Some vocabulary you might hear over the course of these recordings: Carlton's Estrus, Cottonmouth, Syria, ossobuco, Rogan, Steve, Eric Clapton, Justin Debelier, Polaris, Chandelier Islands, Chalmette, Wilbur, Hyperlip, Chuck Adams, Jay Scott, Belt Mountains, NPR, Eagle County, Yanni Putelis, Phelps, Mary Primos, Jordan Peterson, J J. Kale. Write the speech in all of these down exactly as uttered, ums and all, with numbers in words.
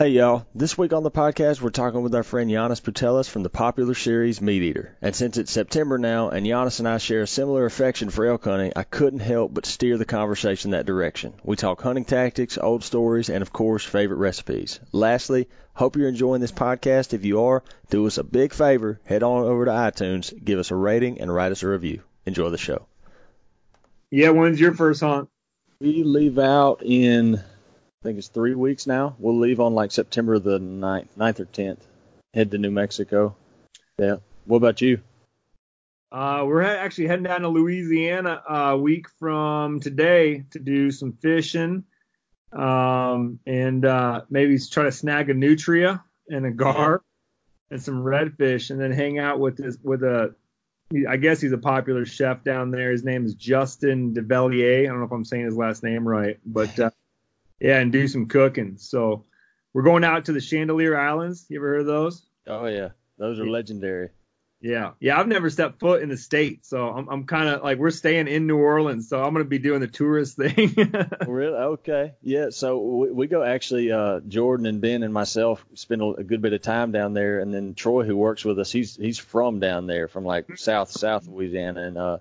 Hey, y'all. This week on the podcast, we're talking with our friend Yanni Putelis from the popular series Meat Eater. And since it's September now, and Yanni and I share a similar affection for elk hunting, I couldn't help but steer the conversation that direction. We talk hunting tactics, old stories, and, of course, favorite recipes. Lastly, hope you're enjoying this podcast. If you are, do us a big favor. Head on over to iTunes, give us a rating, and write us a review. Enjoy the show. Yeah, when's your first hunt? We leave out in, I think it's three weeks now. We'll leave on like September the ninth, ninth or tenth. Head to New Mexico. Yeah. What about you? Uh, we're actually heading down to Louisiana a week from today to do some fishing, um, and uh, maybe try to snag a nutria and a gar and some redfish, and then hang out with this with a. I guess he's a popular chef down there. His name is Justin Debelier. I don't know if I'm saying his last name right, but uh, yeah, and do some cooking. So we're going out to the Chandelier Islands. You ever heard of those? Oh yeah, those are yeah. legendary. Yeah, yeah. I've never stepped foot in the state, so I'm, I'm kind of like we're staying in New Orleans, so I'm gonna be doing the tourist thing. Really? Okay. Yeah. So we, we go actually. Uh, Jordan and Ben and myself spend a good bit of time down there, and then Troy, who works with us, he's he's from down there, from like south south Louisiana, in an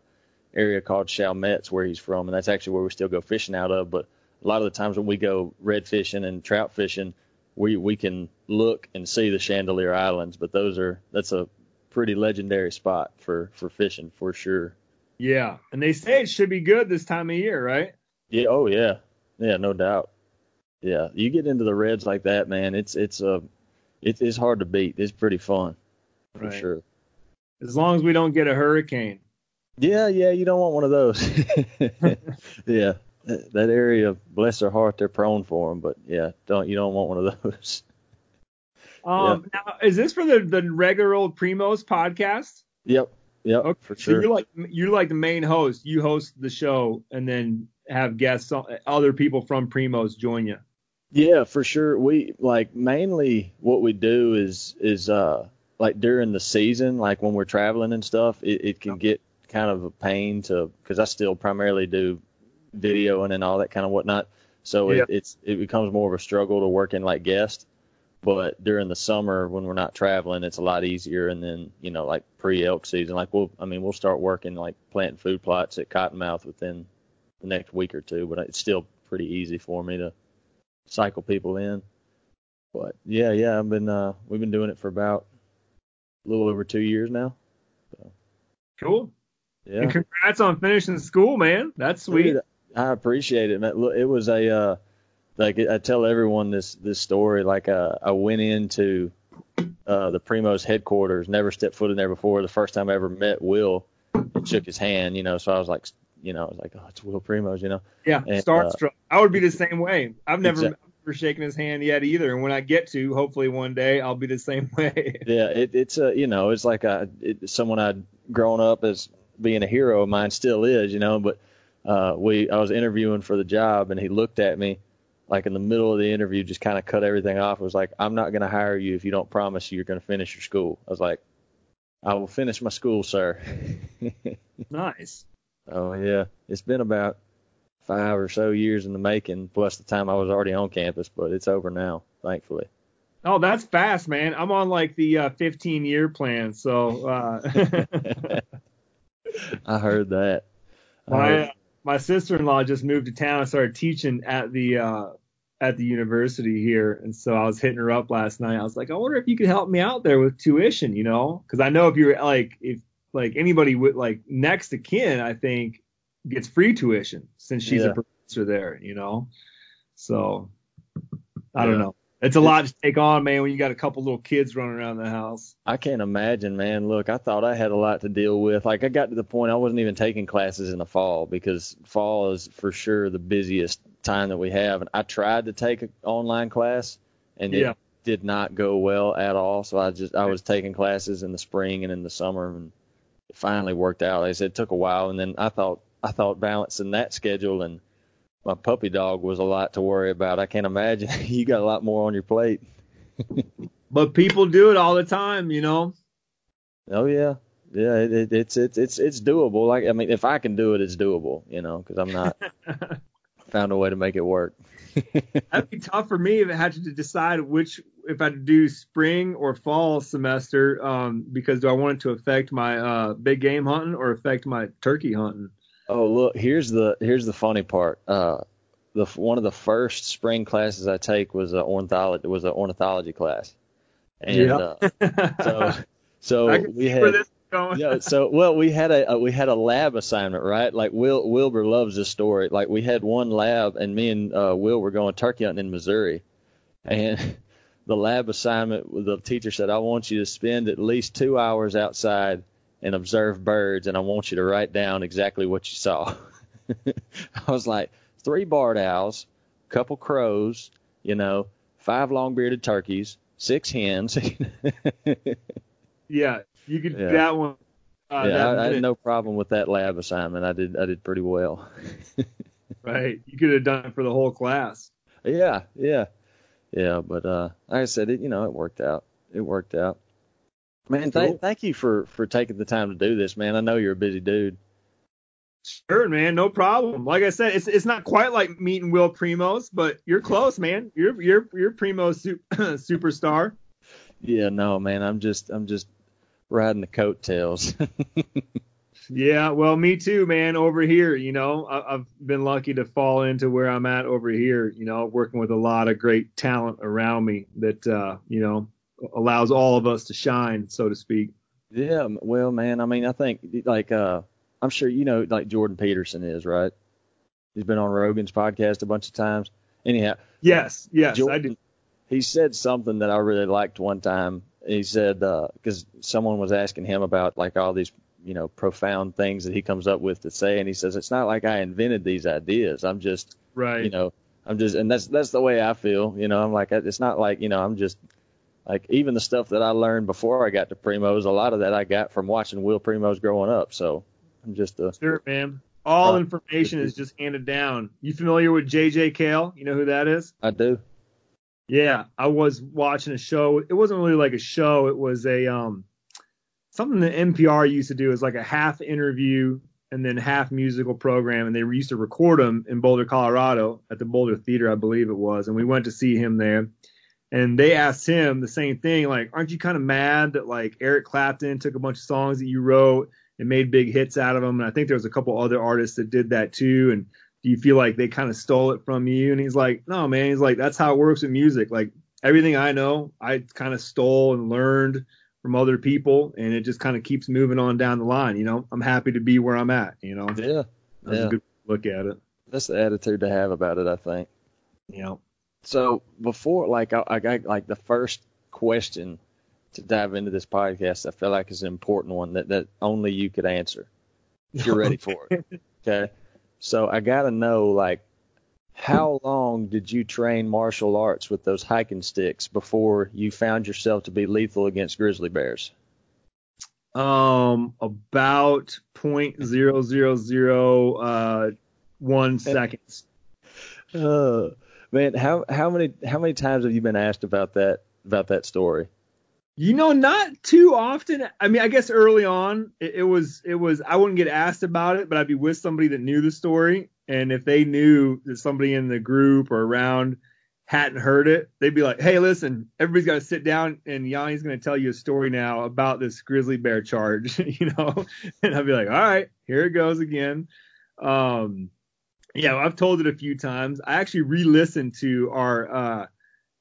area called Chalmette's where he's from, and that's actually where we still go fishing out of. But a lot of the times when we go red fishing and trout fishing, we we can look and see the Chandelier Islands, but those are that's a pretty legendary spot for, for fishing for sure. Yeah. And they say it should be good this time of year, right? Yeah. Oh yeah. Yeah. No doubt. Yeah. You get into the reds like that, man. It's, it's, uh, it, it's hard to beat. It's pretty fun for right. sure. As long as we don't get a hurricane. Yeah. Yeah. You don't want one of those. Yeah. That area, bless their heart, they're prone for them, but yeah, don't, you don't want one of those. Um, yeah. Now, is this for the, the regular old Primos podcast? Yep. Yep. Okay. For sure. So you're like, you're like the main host. You host the show and then have guests, other people from Primos join you. Yeah, for sure. We like mainly what we do is, is, uh, like during the season, like when we're traveling and stuff, it, it can get kind of a pain to, cause I still primarily do videoing and all that kind of whatnot. So yeah. it, it's, it becomes more of a struggle to work in like guests. But during the summer when we're not traveling, it's a lot easier. And then, you know, like pre-elk season, like we'll, I mean, we'll start working like planting food plots at Cottonmouth within the next week or two. But it's still pretty easy for me to cycle people in. But yeah, yeah, I've been, uh, we've been doing it for about a little over two years now. So. Cool. Yeah. And congrats on finishing school, man. That's sweet. Dude, I appreciate it, man. It was a, uh, Like I tell everyone this this story, like uh, I went into uh, the Primos headquarters, never stepped foot in there before. The first time I ever met Will and shook his hand, you know, so I was like, you know, I was like, oh, it's Will Primos, you know. Yeah, and, starstruck. Uh, I would be the same way. I've never, exactly. I've never shaken his hand yet either. And when I get to, hopefully one day, I'll be the same way. Yeah, it, it's, a, you know, it's like a, it, someone I'd grown up as being a hero of mine, still is, you know. But uh, we I was interviewing for the job, and he looked at me. Like in the middle of the interview, just kind of cut everything off. It was like, I'm not going to hire you if you don't promise you're going to finish your school. I was like, I will finish my school, sir. Nice. Oh, yeah. It's been about five or so years in the making, plus the time I was already on campus, but it's over now, thankfully. Oh, that's fast, man. I'm on like the uh, fifteen-year plan, so. Uh... I heard that. I My, heard... My sister-in-law just moved to town. I started teaching at the uh, at the university here, and so I was hitting her up last night. I was like, I wonder if you could help me out there with tuition, you know? Because I know if you're like if like anybody with like next to kin, I think gets free tuition since she's yeah. a professor there, you know? So I yeah. don't know. It's a lot to take on, man, when you got a couple little kids running around the house. I can't imagine, man. Look, I thought I had a lot to deal with. Like, I got to the point I wasn't even taking classes in the fall because fall is for sure the busiest time that we have. And I tried to take an online class, and it yeah. did not go well at all. So I just I was taking classes in the spring and in the summer, and it finally worked out. Like I said, it took a while, and then I thought I thought balancing that schedule and my puppy dog was a lot to worry about. I can't imagine. You got a lot more on your plate. But people do it all the time, you know? Oh, yeah. Yeah, it, it, it's, it's, it's, it's doable. Like, I mean, if I can do it, it's doable, you know, because I'm not found a way to make it work. That'd be tough for me if I had to decide which, if I had to do spring or fall semester, um, because do I want it to affect my uh, big game hunting or affect my turkey hunting? Oh, look, here's the here's the funny part. Uh, the one of the first spring classes I take was a ornithology was an ornithology class, and yeah. uh, so so I we had. Yeah, so well, we had a, a we had a lab assignment, right? Like Will Wilbur loves this story. Like we had one lab, and me and uh, Will were going turkey hunting in Missouri, and the lab assignment, the teacher said, "I want you to spend at least two hours outside and observe birds, and I want you to write down exactly what you saw." I was like, three barred owls, couple crows, you know, five long-bearded turkeys, six hens. Yeah. You could yeah. do that one. Uh, yeah, that I, I had no problem with that lab assignment. I did I did pretty well. Right. You could have done it for the whole class. Yeah, yeah. Yeah, but uh, like I said, it, you know, it worked out. It worked out. Man, cool. th- thank you for, for taking the time to do this, man. I know you're a busy dude. Sure, man. No problem. Like I said, it's it's not quite like meeting Will Primos, but you're close, man. You're you're you're Primos su- superstar. Yeah, no, man. I'm just I'm just riding the coattails. Yeah, well, me too, man. Over here, you know, I, I've been lucky to fall into where I'm at over here, you know, working with a lot of great talent around me that, uh, you know, allows all of us to shine, so to speak. Yeah, well, man, I mean, I think, like, uh, I'm sure, you know, like Jordan Peterson is, right? He's been on Rogan's podcast a bunch of times. Anyhow. Yes, yes, Jordan, I do. He said something that I really liked one time. He said, because uh, someone was asking him about like all these, you know, profound things that he comes up with to say, and he says, "It's not like I invented these ideas. I'm just, right. you know, I'm just," and that's that's the way I feel. You know, I'm like, it's not like, you know, I'm just like, even the stuff that I learned before I got to Primos, a lot of that I got from watching Will Primos growing up. So I'm just a sure, man. All uh, information is just handed down. You familiar with J J. Kale? You know who that is? I do. Yeah, I was watching a show. It wasn't really like a show. It was a um something that N P R used to do, is like a half interview and then half musical program. And they used to record them in Boulder, Colorado at the Boulder Theater, I believe it was. And we went to see him there. And they asked him the same thing, like, "Aren't you kind of mad that like Eric Clapton took a bunch of songs that you wrote and made big hits out of them?" And I think there was a couple other artists that did that too. And do you feel like they kind of stole it from you? And he's like, "No, man." He's like, "That's how it works in music. Like everything I know, I kind of stole and learned from other people, and it just kind of keeps moving on down the line. You know, I'm happy to be where I'm at. You know, yeah, that's yeah. a good look at it. That's the attitude to have about it, I think. You know. So before, like, I, I got like the first question to dive into this podcast, I feel like is an important one that that only you could answer. If you're ready for it, okay? So I got to know, like, how long did you train martial arts with those hiking sticks before you found yourself to be lethal against grizzly bears? Um, about point zero zero zero one uh, seconds. Uh, man, how how many how many times have you been asked about that about that story? You know, not too often. I mean, I guess early on, it, it was, it was, I wouldn't get asked about it, but I'd be with somebody that knew the story. And if they knew that somebody in the group or around hadn't heard it, they'd be like, "Hey, listen, everybody's got to sit down and Yanni's going to tell you a story now about this grizzly bear charge," you know? And I'd be like, "All right, here it goes again." Um, yeah, I've told it a few times. I actually re-listened to our, uh,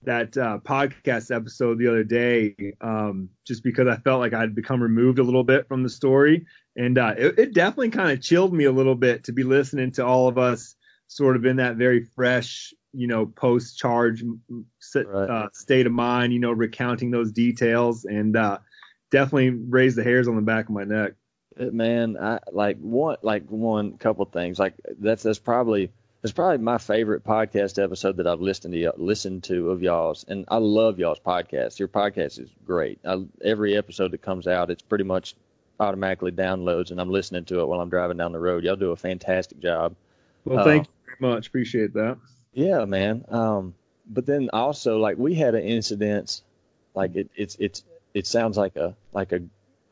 that uh, podcast episode the other day, um, just because I felt like I'd become removed a little bit from the story. And uh, it, it definitely kind of chilled me a little bit to be listening to all of us sort of in that very fresh, you know, post-charge uh, right. state of mind, you know, recounting those details, and uh, definitely raised the hairs on the back of my neck. Man, I like one, like one couple things. Like that's that's probably... It's probably my favorite podcast episode that I've listened to, listened to of y'all's, and I love y'all's podcast. Your podcast is great. I, every episode that comes out, it's pretty much automatically downloads, and I'm listening to it while I'm driving down the road. Y'all do a fantastic job. Well, thank uh, you very much. Appreciate that. Yeah, man. Um, but then also, like, we had an incident. Like it, it's it's it sounds like a like a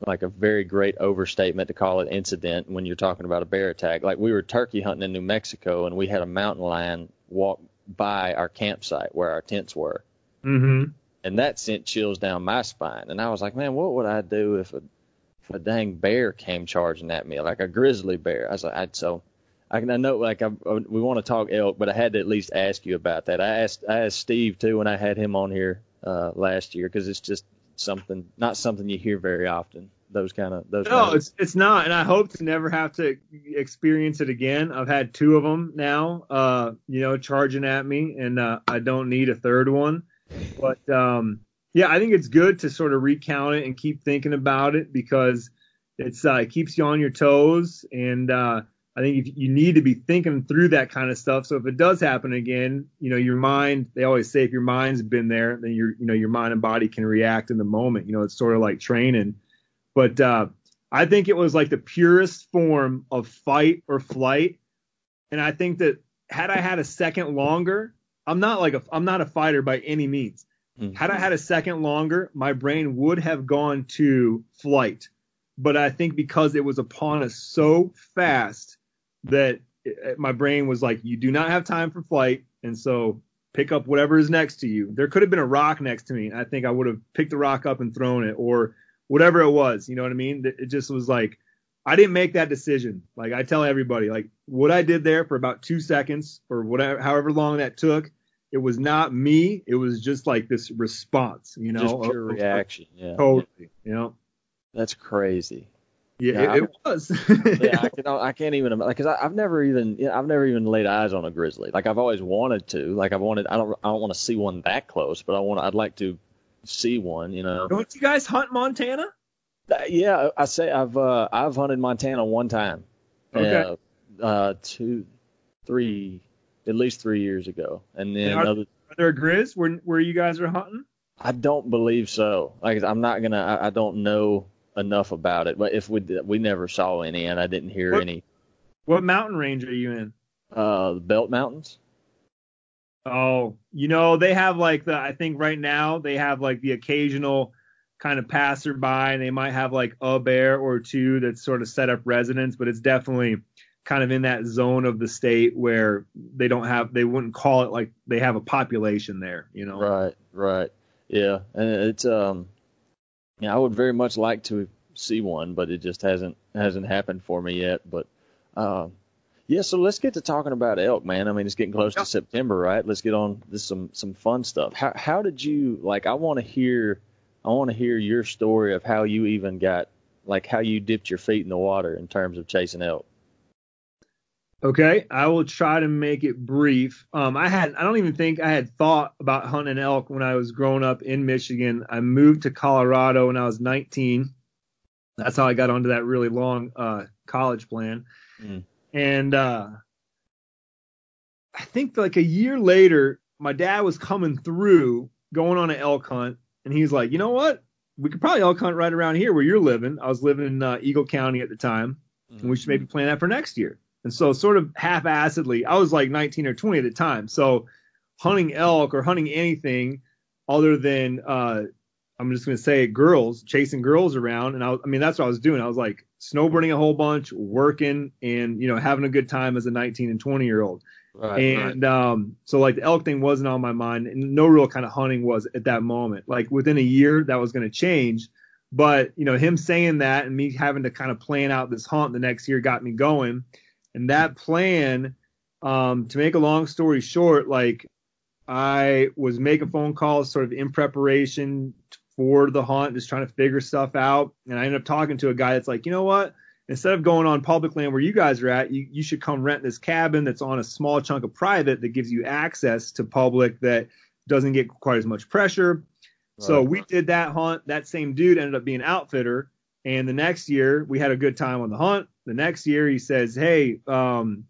like a very great overstatement to call it incident when you're talking about a bear attack. Like, we were turkey hunting in New Mexico, and we had a mountain lion walk by our campsite where our tents were. Mm-hmm. And that sent chills down my spine. And I was like, man, what would I do if a, if a dang bear came charging at me, like a grizzly bear? I was like, I'd, so I can I know like I, we want to talk elk, but I had to at least ask you about that. I asked I asked Steve too when I had him on here uh, last year, because it's just something not something you hear very often. Those kind of those. No, kinda... it's it's not, and I hope to never have to experience it again. I've had two of them now, uh, you know, charging at me, and uh, I don't need a third one. But um, yeah, I think it's good to sort of recount it and keep thinking about it, because it's uh, it keeps you on your toes, and uh, I think if you need to be thinking through that kind of stuff. So if it does happen again, you know, your mind, they always say if your mind's been there, then your you know your mind and body can react in the moment. You know, it's sort of like training. But uh, I think it was like the purest form of fight or flight. And I think that had I had a second longer, I'm not like a, I'm not a fighter by any means. Mm-hmm. Had I had a second longer, my brain would have gone to flight. But I think because it was upon us so fast that it, my brain was like, you do not have time for flight. And so pick up whatever is next to you. There could have been a rock next to me, and I think I would have picked the rock up and thrown it, or whatever it was, you know what I mean? It just was like, I didn't make that decision. Like, I tell everybody, like, what I did there for about two seconds or whatever, however long that took, it was not me. It was just like this response, you know? Just pure of, reaction. Like, yeah. Totally. Yeah. You know? That's crazy. Yeah, yeah it, it was. Yeah, I, can, I can't even, like, cause I, I've never even, you know, I've never even laid eyes on a grizzly. Like, I've always wanted to, like, I've wanted, I don't, I don't want to see one that close, but I want, I'd like to see one, you know. Don't you guys hunt Montana? Yeah, I say I've uh, I've hunted Montana one time. Okay. Uh, uh, two, three, at least three years ago, and then and are, other, are there grizz where where you guys are hunting? I don't believe so. Like, I'm not gonna. I, I don't know enough about it. But if we we never saw any, and I didn't hear what, any. What mountain range are you in? Uh, the Belt Mountains. Oh, you know, they have like the, I think right now they have like the occasional kind of passerby, and they might have like a bear or two that sort of set up residence, but it's definitely kind of in that zone of the state where they don't have, they wouldn't call it like they have a population there, you know? Right, right. Yeah. And it's, um, yeah, I would very much like to see one, but it just hasn't, hasn't happened for me yet. But, um, yeah, so let's get to talking about elk, man. I mean, it's getting close to September, right? Let's get on this some some fun stuff. How how did you like? I want to hear, I want to hear your story of how you even got, like, how you dipped your feet in the water in terms of chasing elk. Okay, I will try to make it brief. Um, I had I don't even think I had thought about hunting elk when I was growing up in Michigan. I moved to Colorado when I was nineteen. That's how I got onto that really long uh, college plan. Mm. And uh, I think like a year later, my dad was coming through, going on an elk hunt. And he's like, you know what? We could probably elk hunt right around here where you're living. I was living in uh, Eagle County at the time. Mm-hmm. And we should maybe plan that for next year. And so sort of half-assedly, I was like nineteen or twenty at the time. So hunting elk or hunting anything other than, uh, I'm just going to say girls, chasing girls around. And I, I mean, that's what I was doing. I was like snowboarding a whole bunch, working, and, you know, having a good time as a nineteen and twenty year old. Right, and right. Um, so like the elk thing wasn't on my mind, and no real kind of hunting was at that moment. Like within a year that was going to change. But, you know, him saying that and me having to kind of plan out this hunt the next year got me going. And that plan, um, to make a long story short, like I was making phone calls sort of in preparation to, for the hunt, just trying to figure stuff out. And I ended up talking to a guy that's like, you know what? Instead of going on public land where you guys are at, you, you should come rent this cabin that's on a small chunk of private that gives you access to public that doesn't get quite as much pressure. Right. So we did that hunt. That same dude ended up being an outfitter. And the next year we had a good time on the hunt. The next year he says, hey, um,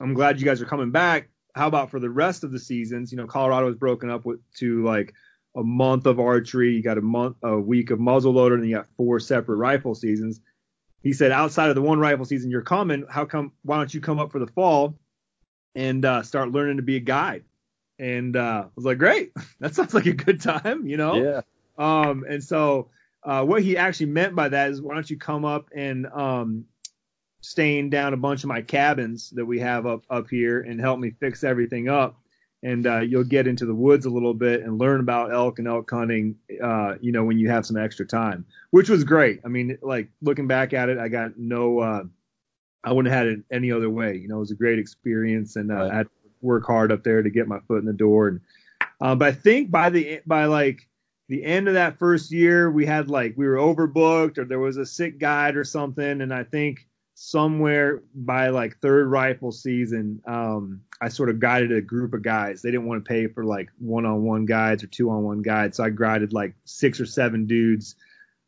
I'm glad you guys are coming back. How about for the rest of the seasons? You know, Colorado was broken up with to like a month of archery, you got a month, a week of muzzleloader, and then you got four separate rifle seasons. He said, outside of the one rifle season you're coming, how come? Why don't you come up for the fall and uh, start learning to be a guide? And uh, I was like, great, that sounds like a good time, you know? Yeah. Um, and so Uh, what he actually meant by that is, why don't you come up and um, stain down a bunch of my cabins that we have up, up here and help me fix everything up. And uh, you'll get into the woods a little bit and learn about elk and elk hunting, uh, you know, when you have some extra time, which was great. I mean, like, looking back at it, I got no, uh, I wouldn't have had it any other way. You know, it was a great experience, and uh, right. I had to work hard up there to get my foot in the door. And, uh, but I think by the, by like the end of that first year, we had like, we were overbooked, or there was a sick guide or something. And I think somewhere by like third rifle season, um, I sort of guided a group of guys. They didn't want to pay for like one-on-one guides or two-on-one guides, so I guided like six or seven dudes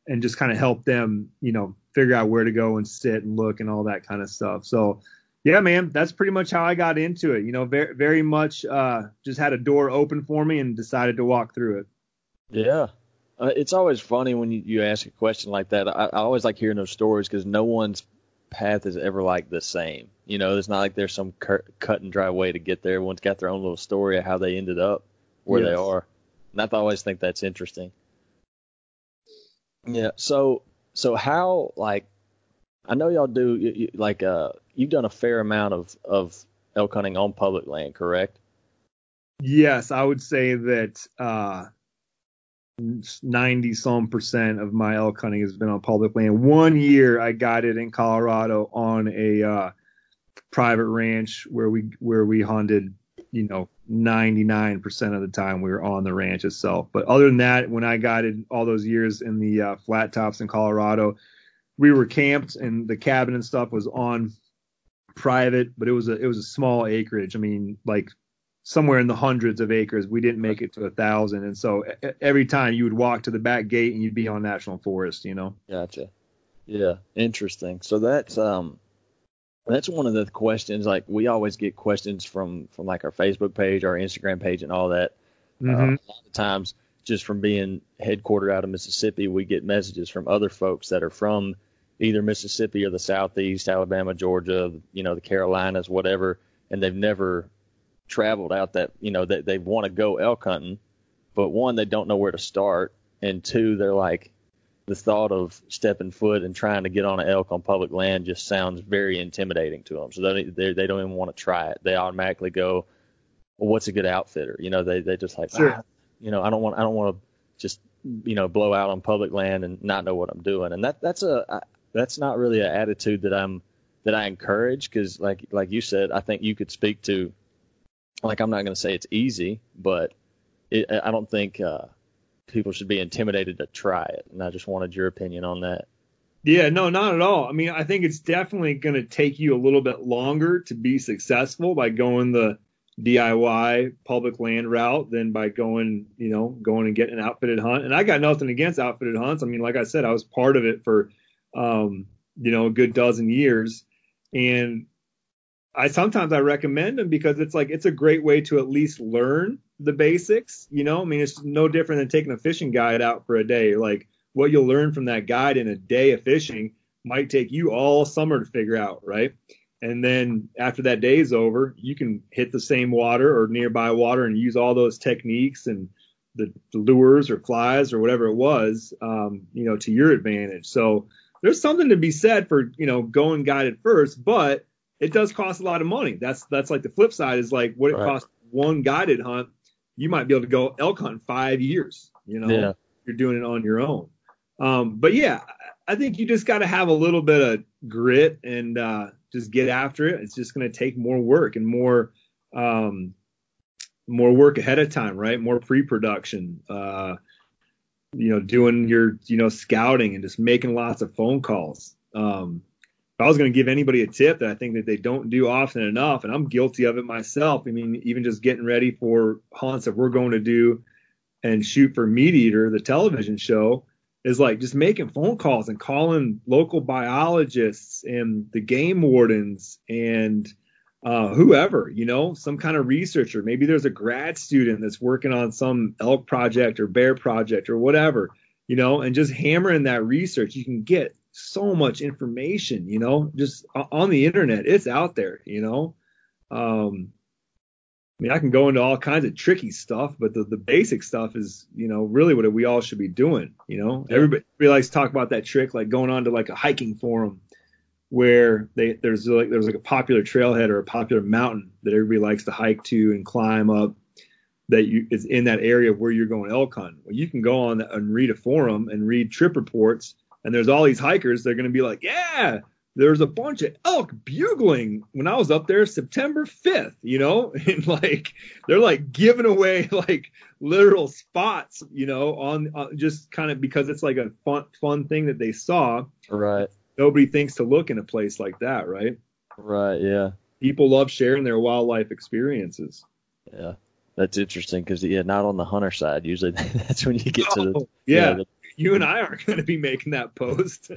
and just kind of helped them, you know, figure out where to go and sit and look and all that kind of stuff. So, yeah, man, that's pretty much how I got into it. You know, very, very much uh, just had a door open for me and decided to walk through it. Yeah. Uh, it's always funny when you, you ask a question like that. I, I always like hearing those stories, because no one's path is ever like the same. You know, it's not like there's some cur- cut and dry way to get there. Everyone's got their own little story of how they ended up where yes. they are. And I always think that's interesting. Yeah. So, so how, like, I know y'all do you, you, like, uh, you've done a fair amount of, of elk hunting on public land, correct? Yes. I would say that, uh, ninety some percent of my elk hunting has been on public land. One year I got it in Colorado on a uh, private ranch where we where we hunted, you know, ninety-nine percent of the time we were on the ranch itself. But other than that, when I got it all those years in the uh, flat tops in Colorado, we were camped and the cabin and stuff was on private, but it was a it was a small acreage. I mean, like, somewhere in the hundreds of acres. We didn't make it to a thousand. And so every time you would walk to the back gate and you'd be on national forest, you know? Gotcha. Yeah. Interesting. So that's, um, that's one of the questions, like, we always get questions from, from like our Facebook page, our Instagram page and all that. Mm-hmm. Uh, a lot of times, just from being headquartered out of Mississippi, we get messages from other folks that are from either Mississippi or the Southeast, Alabama, Georgia, you know, the Carolinas, whatever. And they've never traveled out that, you know, that they, they want to go elk hunting, but one, they don't know where to start, and two, they're like, the thought of stepping foot and trying to get on an elk on public land just sounds very intimidating to them. So they they, they don't even want to try it. They automatically go, well, what's a good outfitter? You know, they they just like, sure. ah, you know, I don't want I don't want to just, you know, blow out on public land and not know what I'm doing. And that that's a that's not really an attitude that I'm that I encourage, because like like you said, I think you could speak to. Like, I'm not going to say it's easy, but it, I don't think uh, people should be intimidated to try it. And I just wanted your opinion on that. Yeah, no, not at all. I mean, I think it's definitely going to take you a little bit longer to be successful by going the D I Y public land route than by going, you know, going and getting an outfitted hunt. And I got nothing against outfitted hunts. I mean, like I said, I was part of it for, um, you know, a good dozen years. And I sometimes I recommend them because it's like, it's a great way to at least learn the basics. You know, I mean, it's no different than taking a fishing guide out for a day. Like, what you'll learn from that guide in a day of fishing might take you all summer to figure out. Right. And then after that day is over, you can hit the same water or nearby water and use all those techniques and the, the lures or flies or whatever it was, um, you know, to your advantage. So there's something to be said for, you know, going guided first, but it does cost a lot of money. That's that's like the flip side is like what it right. costs one guided hunt. You might be able to go elk hunt five years, you know, yeah. You're doing it on your own. Um, but yeah, I think you just got to have a little bit of grit and uh, just get after it. It's just going to take more work and more um, more work ahead of time, right? More pre-production, uh, you know, doing your, you know, scouting and just making lots of phone calls. Um If I was going to give anybody a tip that I think that they don't do often enough, and I'm guilty of it myself. I mean, even just getting ready for hunts that we're going to do and shoot for Meat Eater, the television show, is like just making phone calls and calling local biologists and the game wardens and uh, whoever, you know, some kind of researcher. Maybe there's a grad student that's working on some elk project or bear project or whatever, you know, and just hammering that research. You can get so much information, you know, just on the internet. It's out there, you know. Um, I mean, I can go into all kinds of tricky stuff, but the, the basic stuff is, you know, really what we all should be doing. You know, yeah. everybody, everybody likes to talk about that trick, like going on to like a hiking forum where they there's like there's like a popular trailhead or a popular mountain that everybody likes to hike to and climb up that you is in that area where you're going elk hunting. Well, you can go on and read a forum and read trip reports, and there's all these hikers. They're going to be like, yeah. There's a bunch of elk bugling when I was up there September fifth, you know, and like they're like giving away like literal spots, you know, on, on just kind of because it's like a fun, fun thing that they saw. Right. Nobody thinks to look in a place like that. Right. Right. Yeah. People love sharing their wildlife experiences. Yeah. That's interesting because, yeah, not on the hunter side. Usually that's when you get oh, to the. Yeah. You know, the, you and I aren't going to be making that post.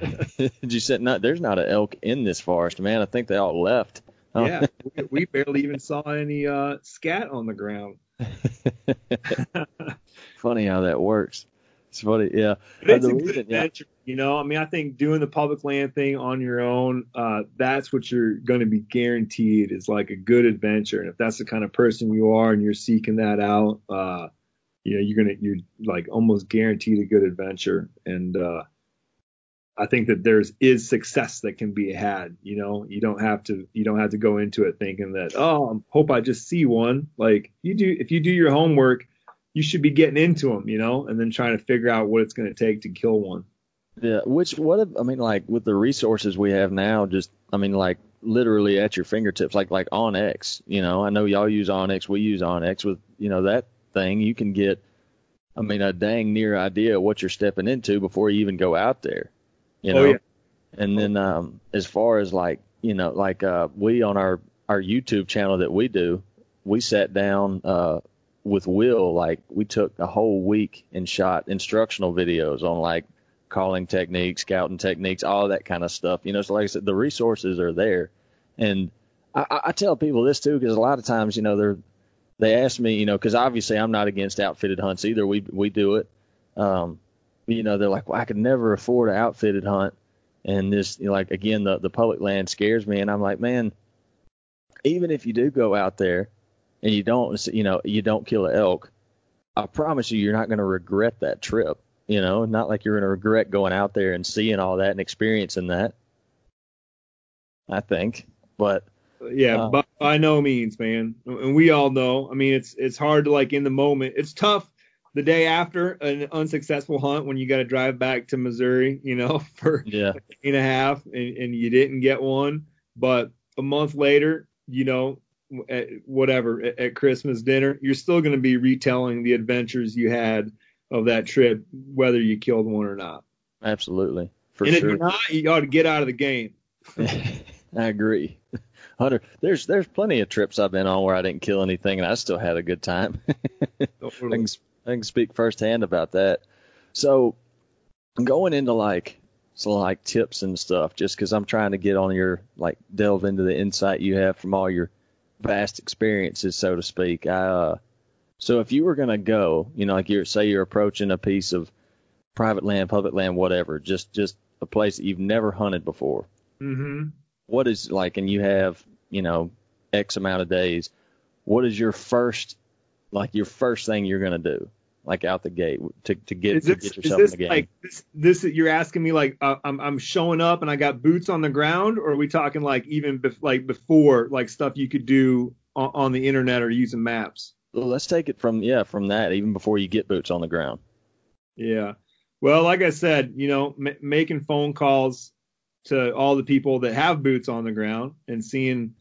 You said, no, there's not an elk in this forest, man. I think they all left. Oh. Yeah, we, we barely even saw any uh, scat on the ground. Funny how that works. It's funny, yeah. But it's a good adventure, you know. I mean, I think doing the public land thing on your own, uh, that's what you're going to be guaranteed is like a good adventure. And if that's the kind of person you are and you're seeking that out, uh, you know, you're gonna you're like almost guaranteed a good adventure, and uh, I think that there's is success that can be had. You know, you don't have to you don't have to go into it thinking that oh, I hope I just see one. Like you do, if you do your homework, you should be getting into them, you know, and then trying to figure out what it's gonna take to kill one. Yeah, which what if, I mean, like with the resources we have now, just I mean, like literally at your fingertips, like like Onyx. You know, I know y'all use Onyx, we use Onyx with you know that. thing you can get I mean a dang near idea of what you're stepping into before you even go out there, you know. Oh, yeah. And then um as far as like you know like uh we on our our YouTube channel that we do, we sat down uh with Will, like we took a whole week and shot instructional videos on like calling techniques, scouting techniques, all that kind of stuff, you know. So like I said, the resources are there, and I, I tell people this too, because a lot of times you know they're They asked me, you know, because obviously I'm not against outfitted hunts either. We we do it. Um, you know, they're like, well, I could never afford an outfitted hunt. And this, you know, like, again, the, the public land scares me. And I'm like, man, even if you do go out there and you don't, you know, you don't kill an elk, I promise you, you're not going to regret that trip. You know, not like you're going to regret going out there and seeing all that and experiencing that. I think, but. Yeah, by, by no means, man. And we all know. I mean, it's it's hard to like in the moment. It's tough the day after an unsuccessful hunt when you got to drive back to Missouri, you know, for yeah. a day and a half, and, and you didn't get one. But a month later, you know, at, whatever at, at Christmas dinner, you're still going to be retelling the adventures you had of that trip, whether you killed one or not. Absolutely, for and sure. And if you're not, you ought to get out of the game. I agree. Hunter, there's there's plenty of trips I've been on where I didn't kill anything and I still had a good time. I, can, I can speak firsthand about that. So going into like so like tips and stuff, just because I'm trying to get on your like delve into the insight you have from all your vast experiences, so to speak. I, uh, so if you were gonna go, you know, like you're say you're approaching a piece of private land, public land, whatever, just just a place that you've never hunted before. Mm-hmm. What is like, and you have, you know, X amount of days. What is your first, like your first thing you're going to do, like out the gate to, to get, this, to get yourself in the game? Like, this, this, you're asking me like, uh, I'm, I'm showing up and I got boots on the ground, or are we talking like even bef- like before, like stuff you could do on, on the internet or using maps? Well, let's take it from, yeah, from that, even before you get boots on the ground. Yeah. Well, like I said, you know, m- making phone calls to all the people that have boots on the ground and seeing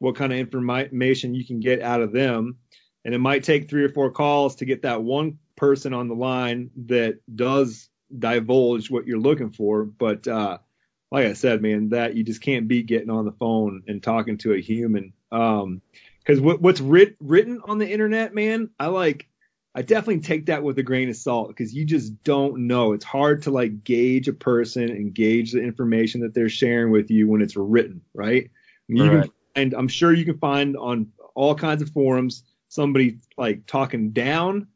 what kind of information you can get out of them. And it might take three or four calls to get that one person on the line that does divulge what you're looking for. But uh, like I said, man, that you just can't beat getting on the phone and talking to a human. Um, 'cause what, what's writ- written on the internet, man, I like, I definitely take that with a grain of salt, because you just don't know. It's hard to like gauge a person and gauge the information that they're sharing with you when it's written, right? And you can find, I'm sure you can find on all kinds of forums somebody like talking down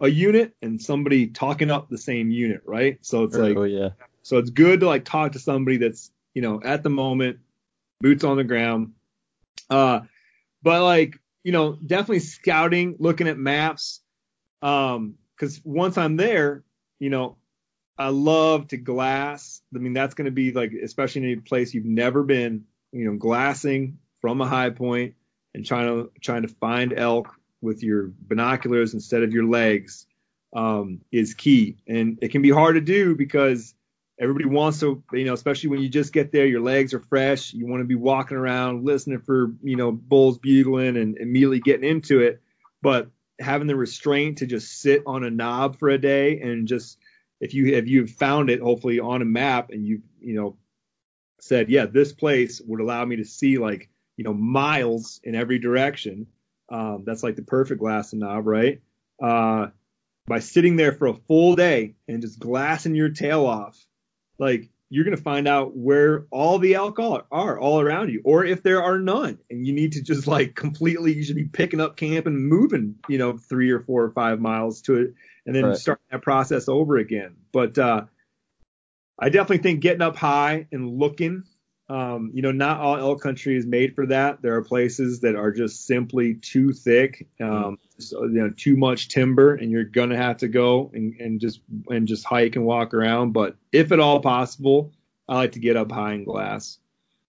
a unit and somebody talking up the same unit, right? So it's like, oh, yeah. So it's good to like talk to somebody that's, you know, at the moment, boots on the ground. Uh, but like, you know, definitely scouting, looking at maps. Um, because once I'm there, you know, I love to glass. I mean, that's going to be like, especially in a place you've never been, you know, glassing from a high point and trying to trying to find elk with your binoculars instead of your legs um, is key. And it can be hard to do because everybody wants to, you know, especially when you just get there, your legs are fresh. You want to be walking around, listening for, you know, bulls bugling and immediately getting into it. But having the restraint to just sit on a knob for a day and just, if you if you've found it, hopefully on a map, and you you know said, yeah, this place would allow me to see like, you know, miles in every direction. Um, that's like the perfect glassing knob, right? Uh, by sitting there for a full day and just glassing your tail off, like you're gonna find out where all the elk are all around you, or if there are none, and you need to just like completely, you should be picking up camp and moving, you know, three or four or five miles to it. And then right. start that process over again. But uh, I definitely think getting up high and looking, um, you know, not all elk country is made for that. There are places that are just simply too thick, um, so, you know, too much timber, and you're going to have to go and, and just and just hike and walk around. But if at all possible, I like to get up high and glass.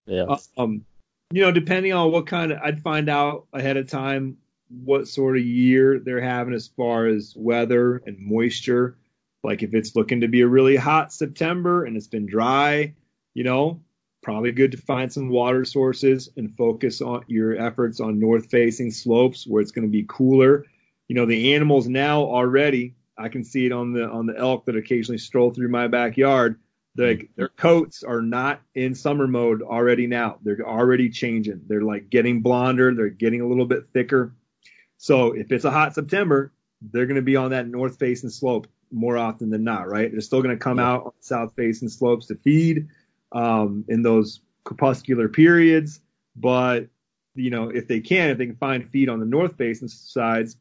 Yeah. Uh, um, you know, depending on what kind of, I'd find out ahead of time what sort of year they're having as far as weather and moisture. Like if it's looking to be a really hot September and it's been dry, you know, probably good to find some water sources and focus on your efforts on north facing slopes where it's going to be cooler. You know, the animals now already, I can see it on the, on the elk that occasionally stroll through my backyard. Like their coats are not in summer mode already now. They're already changing. They're like getting blonder. They're getting a little bit thicker. So if it's a hot September, they're going to be on that north facing slope more often than not, right? They're still going to come out on south facing slopes to feed um, in those crepuscular periods. But, you know, if they can, if they can find feed on the north facing sides,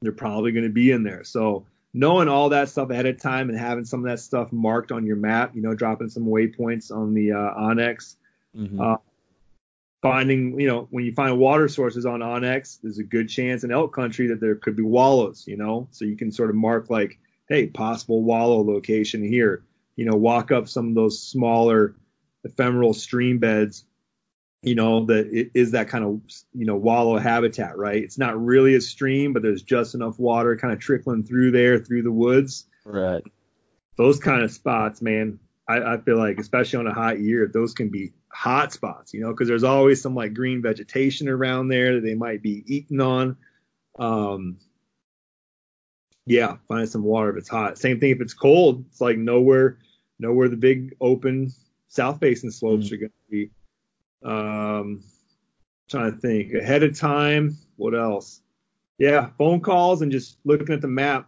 they're probably going to be in there. So knowing all that stuff ahead of time and having some of that stuff marked on your map, you know, dropping some waypoints on the uh, Onyx, mm-hmm. uh, Finding, you know, when you find water sources on Onyx, there's a good chance in elk country that there could be wallows, you know, so you can sort of mark like, hey, possible wallow location here, you know, walk up some of those smaller ephemeral stream beds, you know, that it is that kind of, you know, wallow habitat, right? It's not really a stream, but there's just enough water kind of trickling through there, through the woods. Right. Those kind of spots, man. I, I feel like, especially on a hot year, those can be hot spots, you know, because there's always some like green vegetation around there that they might be eating on. Um, yeah, find some water if it's hot. Same thing if it's cold. It's like nowhere, nowhere the big open south facing slopes mm-hmm. are going to be. Um, trying to think ahead of time. What else? Yeah, phone calls and just looking at the map.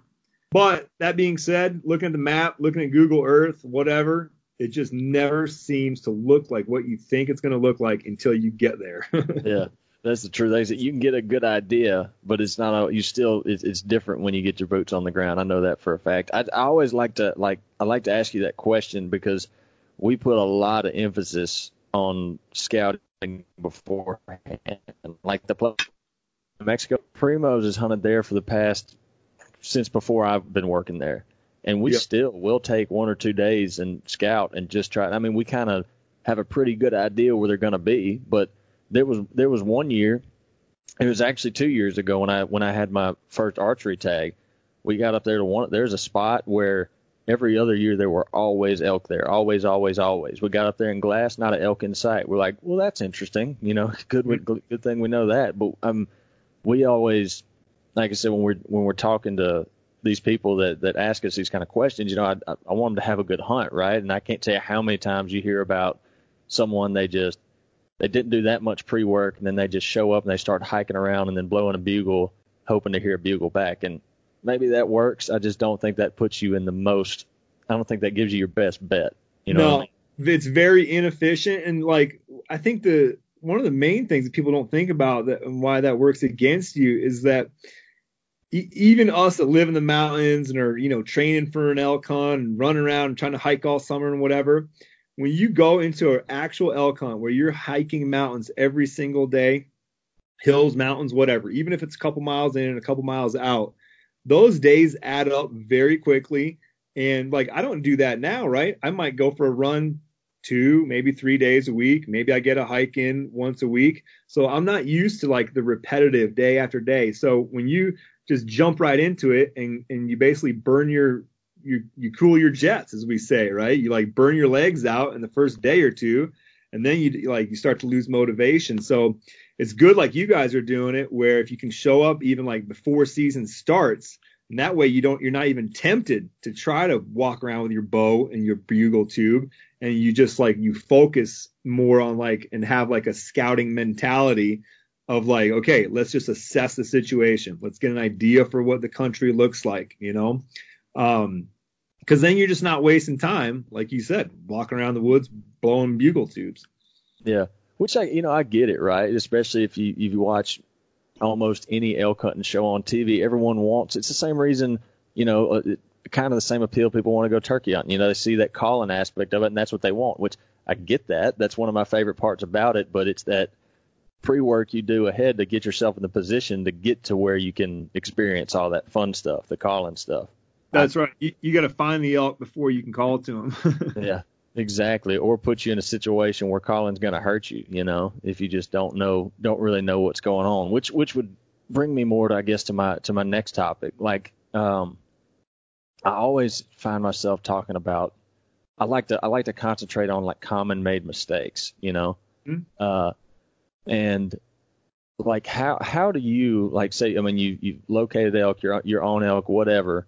But that being said, looking at the map, looking at Google Earth, whatever, it just never seems to look like what you think it's going to look like until you get there. Yeah, that's the true thing. That you can get a good idea, but it's not. A, you still, it's, it's different when you get your boots on the ground. I know that for a fact. I, I always like to like I like to ask you that question because we put a lot of emphasis on scouting beforehand. Like the place in Mexico, Primos has hunted there for the past. Since before I've been working there, and we yep. still will take one or two days and scout and just try. I mean, we kind of have a pretty good idea where they're going to be, but there was, there was one year, it was actually two years ago when I, when I had my first archery tag, we got up there to one, there's a spot where every other year there were always elk there, always, always, always. We got up there in glass, not an elk in sight. We're like, well, that's interesting. You know, good, mm-hmm. good thing we know that, but um, we always, like I said, when we're when we're talking to these people that, that ask us these kind of questions, you know, I, I want them to have a good hunt, right? And I can't tell you how many times you hear about someone they just they didn't do that much pre-work, and then they just show up and they start hiking around and then blowing a bugle, hoping to hear a bugle back. And maybe that works. I just don't think that puts you in the most. I don't think that gives you your best bet. You know, no, what I mean? It's very inefficient, and like I think the one of the main things that people don't think about that and why that works against you is that. Even us that live in the mountains and are, you know, training for an elk hunt and running around and trying to hike all summer and whatever, when you go into an actual elk hunt where you're hiking mountains every single day, hills, mountains, whatever, even if it's a couple miles in and a couple miles out, those days add up very quickly. And like, I don't do that now, right? I might go for a run two, maybe three days a week. Maybe I get a hike in once a week. So I'm not used to like the repetitive day after day. So when you just jump right into it and, and you basically burn your, you, you cool your jets, as we say, right? You like burn your legs out in the first day or two, and then you like, you start to lose motivation. So it's good. Like you guys are doing it where if you can show up even like before season starts, and that way you don't, you're not even tempted to try to walk around with your bow and your bugle tube. And you just like, you focus more on like, and have like a scouting mentality of like, okay, let's just assess the situation. Let's get an idea for what the country looks like, you know? Um, Because then you're just not wasting time, like you said, walking around the woods, blowing bugle tubes. Yeah, which I, you know, I get it, right? Especially if you if you watch almost any elk hunting show on T V, everyone wants. It's the same reason, you know, uh, it, kind of the same appeal. People want to go turkey hunting. You know, they see that calling aspect of it, and that's what they want. Which I get that. That's one of my favorite parts about it. But it's that pre-work you do ahead to get yourself in the position to get to where you can experience all that fun stuff, the calling stuff. That's right. You, you got to find the elk before you can call to him. Yeah, exactly. Or put you in a situation where calling's going to hurt you, you know, if you just don't know, don't really know what's going on, which, which would bring me more to, I guess, to my, to my next topic. Like, um, I always find myself talking about, I like to, I like to concentrate on like common made mistakes, you know, mm-hmm. uh, and like, how, how do you like say, I mean, you, you've located elk, you're your own elk, whatever.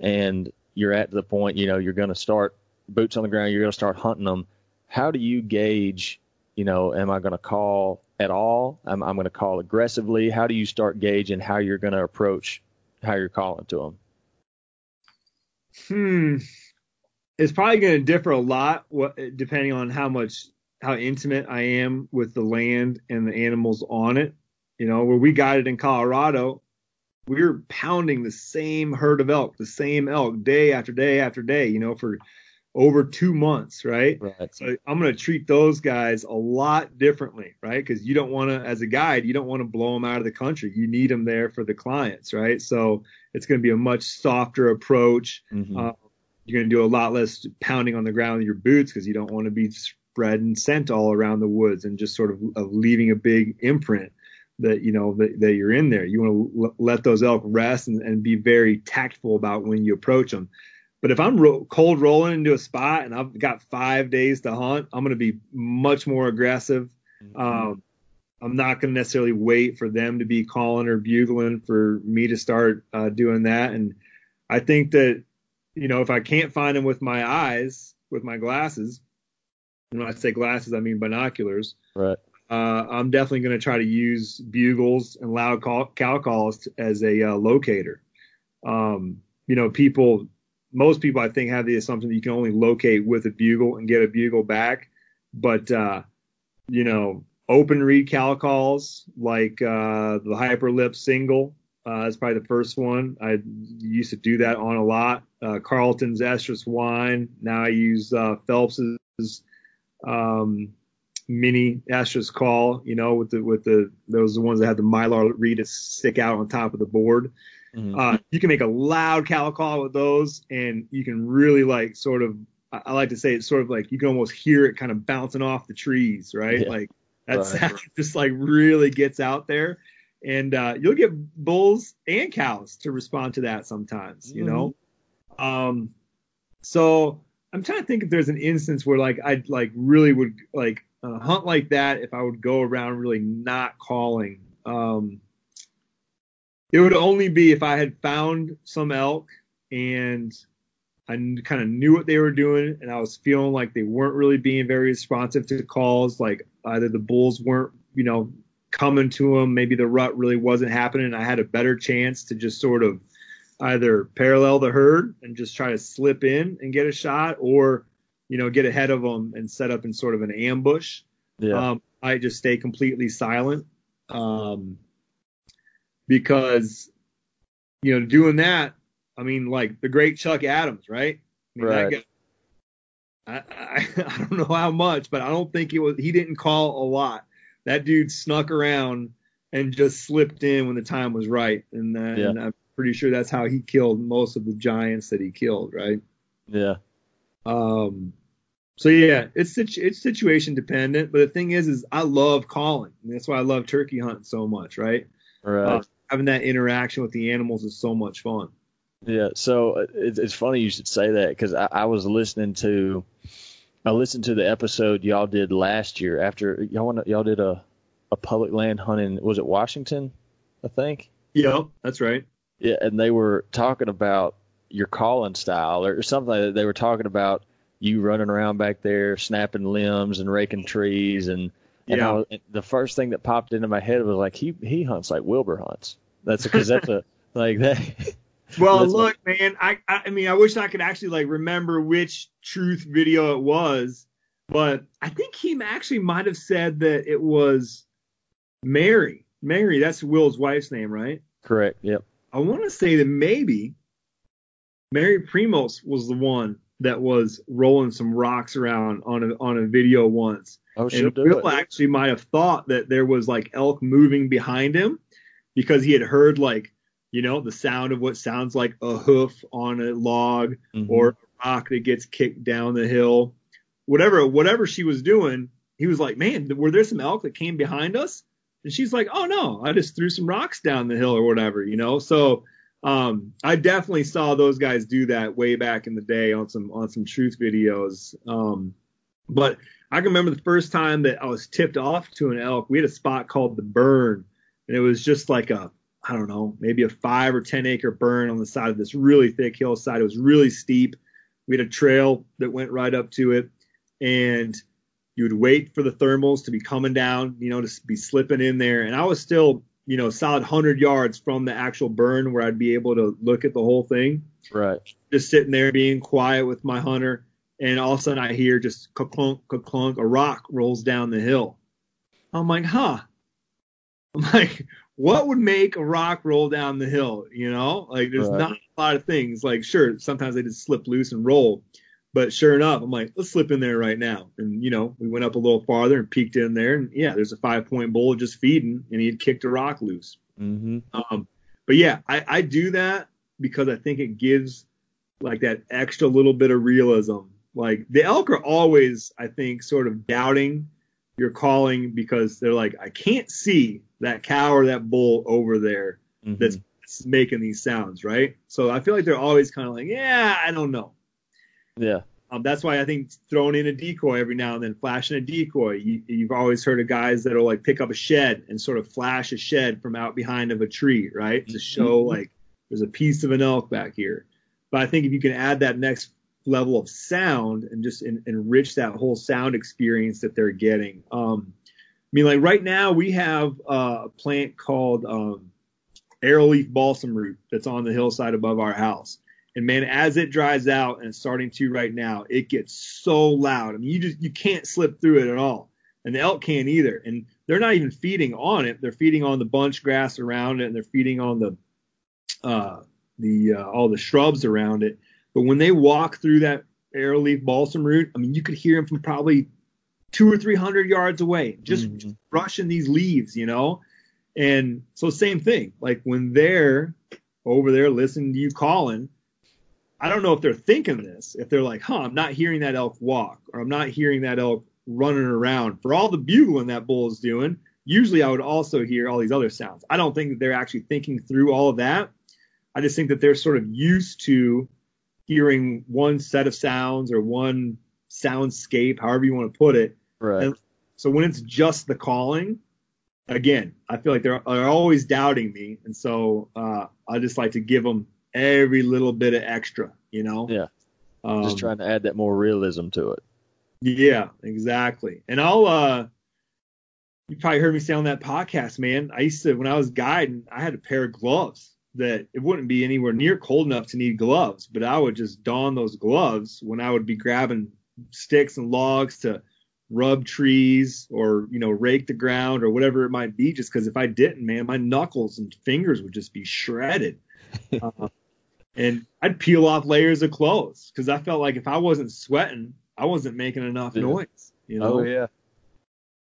And you're at the point, you know, you're going to start boots on the ground. You're going to start hunting them. How do you gauge, you know, am I going to call at all? I'm, I'm going to call aggressively. How do you start gauging how you're going to approach how you're calling to them? Hmm. It's probably going to differ a lot what, depending on how much, how intimate I am with the land and the animals on it. You know, where we got it in Colorado, we were pounding the same herd of elk, the same elk day after day after day, you know, for over two months, right? Right. So I'm going to treat those guys a lot differently, right? Because you don't want to, as a guide, you don't want to blow them out of the country. You need them there for the clients, right? So it's going to be a much softer approach. Mm-hmm. Uh, you're going to do a lot less pounding on the ground with your boots because you don't want to be spreading scent all around the woods and just sort of, of leaving a big imprint that, you know, that, that you're in there. You want to l- let those elk rest and, and be very tactful about when you approach them. But if I'm ro- cold rolling into a spot and I've got five days to hunt, I'm going to be much more aggressive. Mm-hmm. Um, I'm not going to necessarily wait for them to be calling or bugling for me to start uh, doing that. And I think that, you know, if I can't find them with my eyes, with my glasses, and when I say glasses, I mean binoculars. Right. Uh, I'm definitely going to try to use bugles and loud call, cow calls to, as a uh, locator. Um, you know, people, most people I think have the assumption that you can only locate with a bugle and get a bugle back. But, uh, you know, open read cow calls like uh, the Hyperlip single uh, is probably the first one. I used to do that on a lot. Uh, Carlton's Estrus Wine. Now I use uh, Phelps's. Um, mini Astra's call, you know, with the with the those are the ones that had the mylar reed to stick out on top of the board. Mm-hmm. Uh, you can make a loud cow call with those, and you can really like sort of, I like to say it's sort of like you can almost hear it kind of bouncing off the trees, right? Yeah. Like that right. Sound just like really gets out there, and uh, you'll get bulls and cows to respond to that sometimes, mm-hmm. you know. Um, so I'm trying to think if there's an instance where like I like really would like. Uh, hunt like that if I would go around really not calling. Um, it would only be if I had found some elk and I kind of knew what they were doing and I was feeling like they weren't really being very responsive to calls, like either the bulls weren't, you know, coming to them, maybe the rut really wasn't happening, and I had a better chance to just sort of either parallel the herd and just try to slip in and get a shot, or you know, get ahead of them and set up in sort of an ambush. Yeah. Um, I just stay completely silent um, because, you know, doing that, I mean, like the great Chuck Adams, right? I mean, right. That guy, I, I, I don't know how much, but I don't think it was, he didn't call a lot. That dude snuck around and just slipped in when the time was right. And, uh, yeah. and I'm pretty sure that's how he killed most of the giants that he killed, right? Yeah. Um. So, yeah, it's it's situation dependent. But the thing is, is I love calling. And that's why I love turkey hunting so much, right? Right. Uh, having that interaction with the animals is so much fun. Yeah. So it's, it's funny you should say that, because I, I was listening to I listened to the episode y'all did last year after y'all wanna, y'all did a, a public land hunt in, was it Washington, I think? Yeah, that's right. Yeah, and they were talking about your calling style or something like that. They were talking about you running around back there, snapping limbs and raking trees. And, and yeah. I was, the first thing that popped into my head was like, he, he hunts like Wilbur hunts. That's because that's a, like that. Well, look, what, man, I, I mean, I wish I could actually like remember which truth video it was, but I think he actually might've said that it was Mary, Mary. That's Will's wife's name, right? Correct. Yep. I want to say that maybe Mary Primos was the one that was rolling some rocks around on a, on a video once. Oh, she'll do it. Will actually might have thought that there was like elk moving behind him because he had heard like, you know, the sound of what sounds like a hoof on a log mm-hmm. or a rock that gets kicked down the hill, whatever, whatever she was doing. He was like, man, were there some elk that came behind us? And she's like, oh no, I just threw some rocks down the hill or whatever, you know? So, Um, I definitely saw those guys do that way back in the day on some on some truth videos. Um, but I can remember the first time that I was tipped off to an elk. We had a spot called the Burn, and it was just like a I don't know, maybe a five or ten acre burn on the side of this really thick hillside. It was really steep. We had a trail that went right up to it, and you would wait for the thermals to be coming down, you know, to be slipping in there. And I was still, you know, solid one hundred yards from the actual burn where I'd be able to look at the whole thing. Right. Just sitting there being quiet with my hunter. And all of a sudden I hear just ka-clunk, ka-clunk, a rock rolls down the hill. I'm like, huh. I'm like, what would make a rock roll down the hill? You know, like there's right. not a lot of things. Like, sure, sometimes they just slip loose and roll. But sure enough, I'm like, let's slip in there right now. And, you know, we went up a little farther and peeked in there. And, yeah, there's a five-point bull just feeding, and he had kicked a rock loose. Mm-hmm. Um, but, yeah, I, I do that because I think it gives, like, that extra little bit of realism. Like, the elk are always, I think, sort of doubting your calling because they're like, I can't see that cow or that bull over there mm-hmm. that's, that's making these sounds, right? So I feel like they're always kind of like, yeah, I don't know. Yeah. Um, that's why I think throwing in a decoy every now and then, flashing a decoy. You, you've always heard of guys that'll like pick up a shed and sort of flash a shed from out behind of a tree, right? To show like there's a piece of an elk back here. But I think if you can add that next level of sound and just en- enrich that whole sound experience that they're getting. Um, I mean, like right now we have a plant called um, arrowleaf balsam root that's on the hillside above our house. And man, as it dries out, and it's starting to right now, it gets so loud. I mean, you just you can't slip through it at all, and the elk can't either. And they're not even feeding on it; they're feeding on the bunch grass around it, and they're feeding on the uh, the uh, all the shrubs around it. But when they walk through that arrowleaf balsam root, I mean, you could hear them from probably two or three hundred yards away, just, mm-hmm. just brushing these leaves, you know. And so, same thing. Like when they're over there listening to you calling. I don't know if they're thinking this, if they're like, huh, I'm not hearing that elk walk or I'm not hearing that elk running around. For all the bugling that bull is doing, usually I would also hear all these other sounds. I don't think that they're actually thinking through all of that. I just think that they're sort of used to hearing one set of sounds or one soundscape, however you want to put it. Right. And so when it's just the calling, again, I feel like they're, they're always doubting me. And so uh, I just like to give them every little bit of extra, you know? Yeah. Um, just trying to add that more realism to it. Yeah, exactly. And I'll, uh, you probably heard me say on that podcast, man, I used to, when I was guiding, I had a pair of gloves that it wouldn't be anywhere near cold enough to need gloves, but I would just don those gloves when I would be grabbing sticks and logs to rub trees or, you know, rake the ground or whatever it might be, just because if I didn't, man, my knuckles and fingers would just be shredded. uh, And I'd peel off layers of clothes because I felt like if I wasn't sweating, I wasn't making enough yeah. noise. You know? Oh, yeah.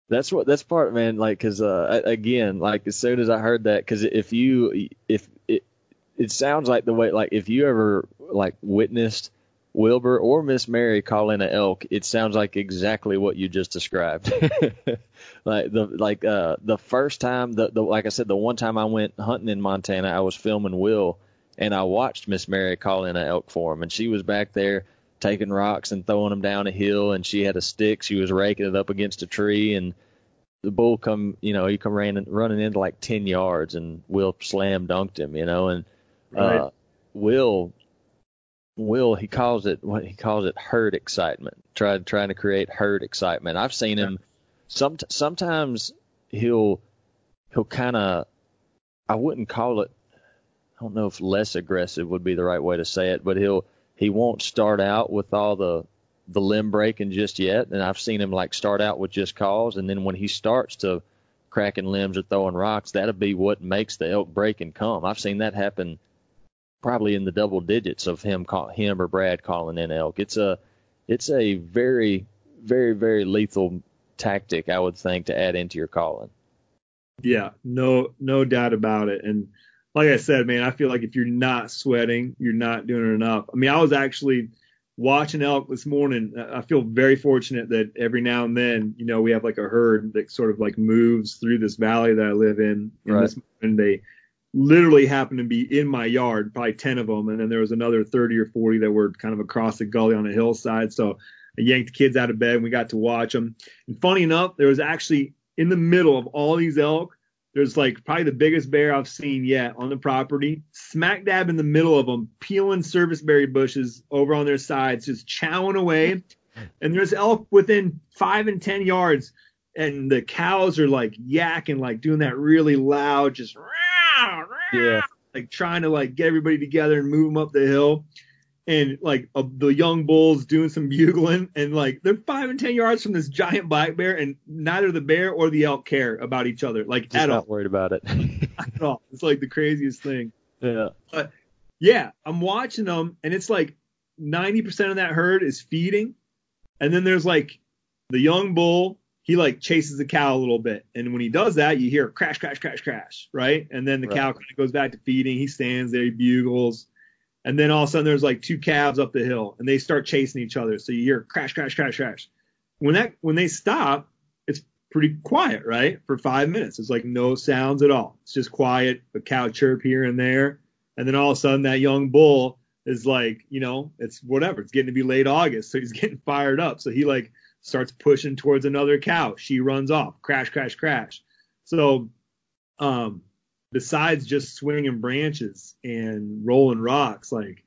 That's what, that's part, man. Like, cause, uh, again, like as soon as I heard that, cause if you, if it, it sounds like the way, like if you ever like witnessed Wilbur or Miss Mary call in an elk, it sounds like exactly what you just described. Like the, like, uh, the first time the, the, like I said, the one time I went hunting in Montana, I was filming Will and I watched Miss Mary call in an elk for him. And she was back there taking rocks and throwing them down a hill, and she had a stick. She was raking it up against a tree, and the bull come, you know, he come ran, running into like ten yards, and Will slam dunked him, you know, and right. uh, Will, Will, he calls it, what he calls it, herd excitement, tried, trying to create herd excitement. I've seen him some, sometimes he'll, he'll kind of, I wouldn't call it, I don't know if less aggressive would be the right way to say it, but he'll, he won't start out with all the, the limb breaking just yet. And I've seen him like start out with just calls. And then when he starts to cracking limbs or throwing rocks, that'll be what makes the elk break and come. I've seen that happen probably in the double digits of him, call, him or Brad calling in elk. It's a, it's a very, very, very lethal tactic, I would think, to add into your calling. Yeah, no, no doubt about it. And like I said, man, I feel like if you're not sweating, you're not doing it enough. I mean, I was actually watching elk this morning. I feel very fortunate that every now and then, you know, we have like a herd that sort of like moves through this valley that I live in. And, right. this, and they literally happened to be in my yard, probably ten of them. And then there was another thirty or forty that were kind of across the gully on a hillside. So I yanked the kids out of bed and we got to watch them. And funny enough, there was actually in the middle of all these elk, there's like probably the biggest bear I've seen yet on the property, smack dab in the middle of them, peeling serviceberry bushes over on their sides, just chowing away. And there's elk within five and ten yards, and the cows are like yakking, like doing that really loud, just rah, rah, yeah. like trying to like get everybody together and move them up the hill. And like a, the young bull's doing some bugling, and like they're five and ten yards from this giant black bear, and neither the bear or the elk care about each other, like Just at not all. Worried about it at all. It's like the craziest thing. Yeah. But yeah, I'm watching them, and it's like ninety percent of that herd is feeding, and then there's like the young bull. He like chases the cow a little bit, and when he does that, you hear crash, crash, crash, crash, right? And then the right. cow kind of goes back to feeding. He stands there, he bugles. And then all of a sudden there's like two calves up the hill, and they start chasing each other. So you hear crash, crash, crash, crash. When that when they stop, it's pretty quiet, right? For five minutes, it's like no sounds at all. It's just quiet, a cow chirp here and there. And then all of a sudden that young bull is like, you know, it's whatever. It's getting to be late August, so he's getting fired up. So he like starts pushing towards another cow. She runs off, crash, crash, crash. So um. Besides just swinging branches and rolling rocks, like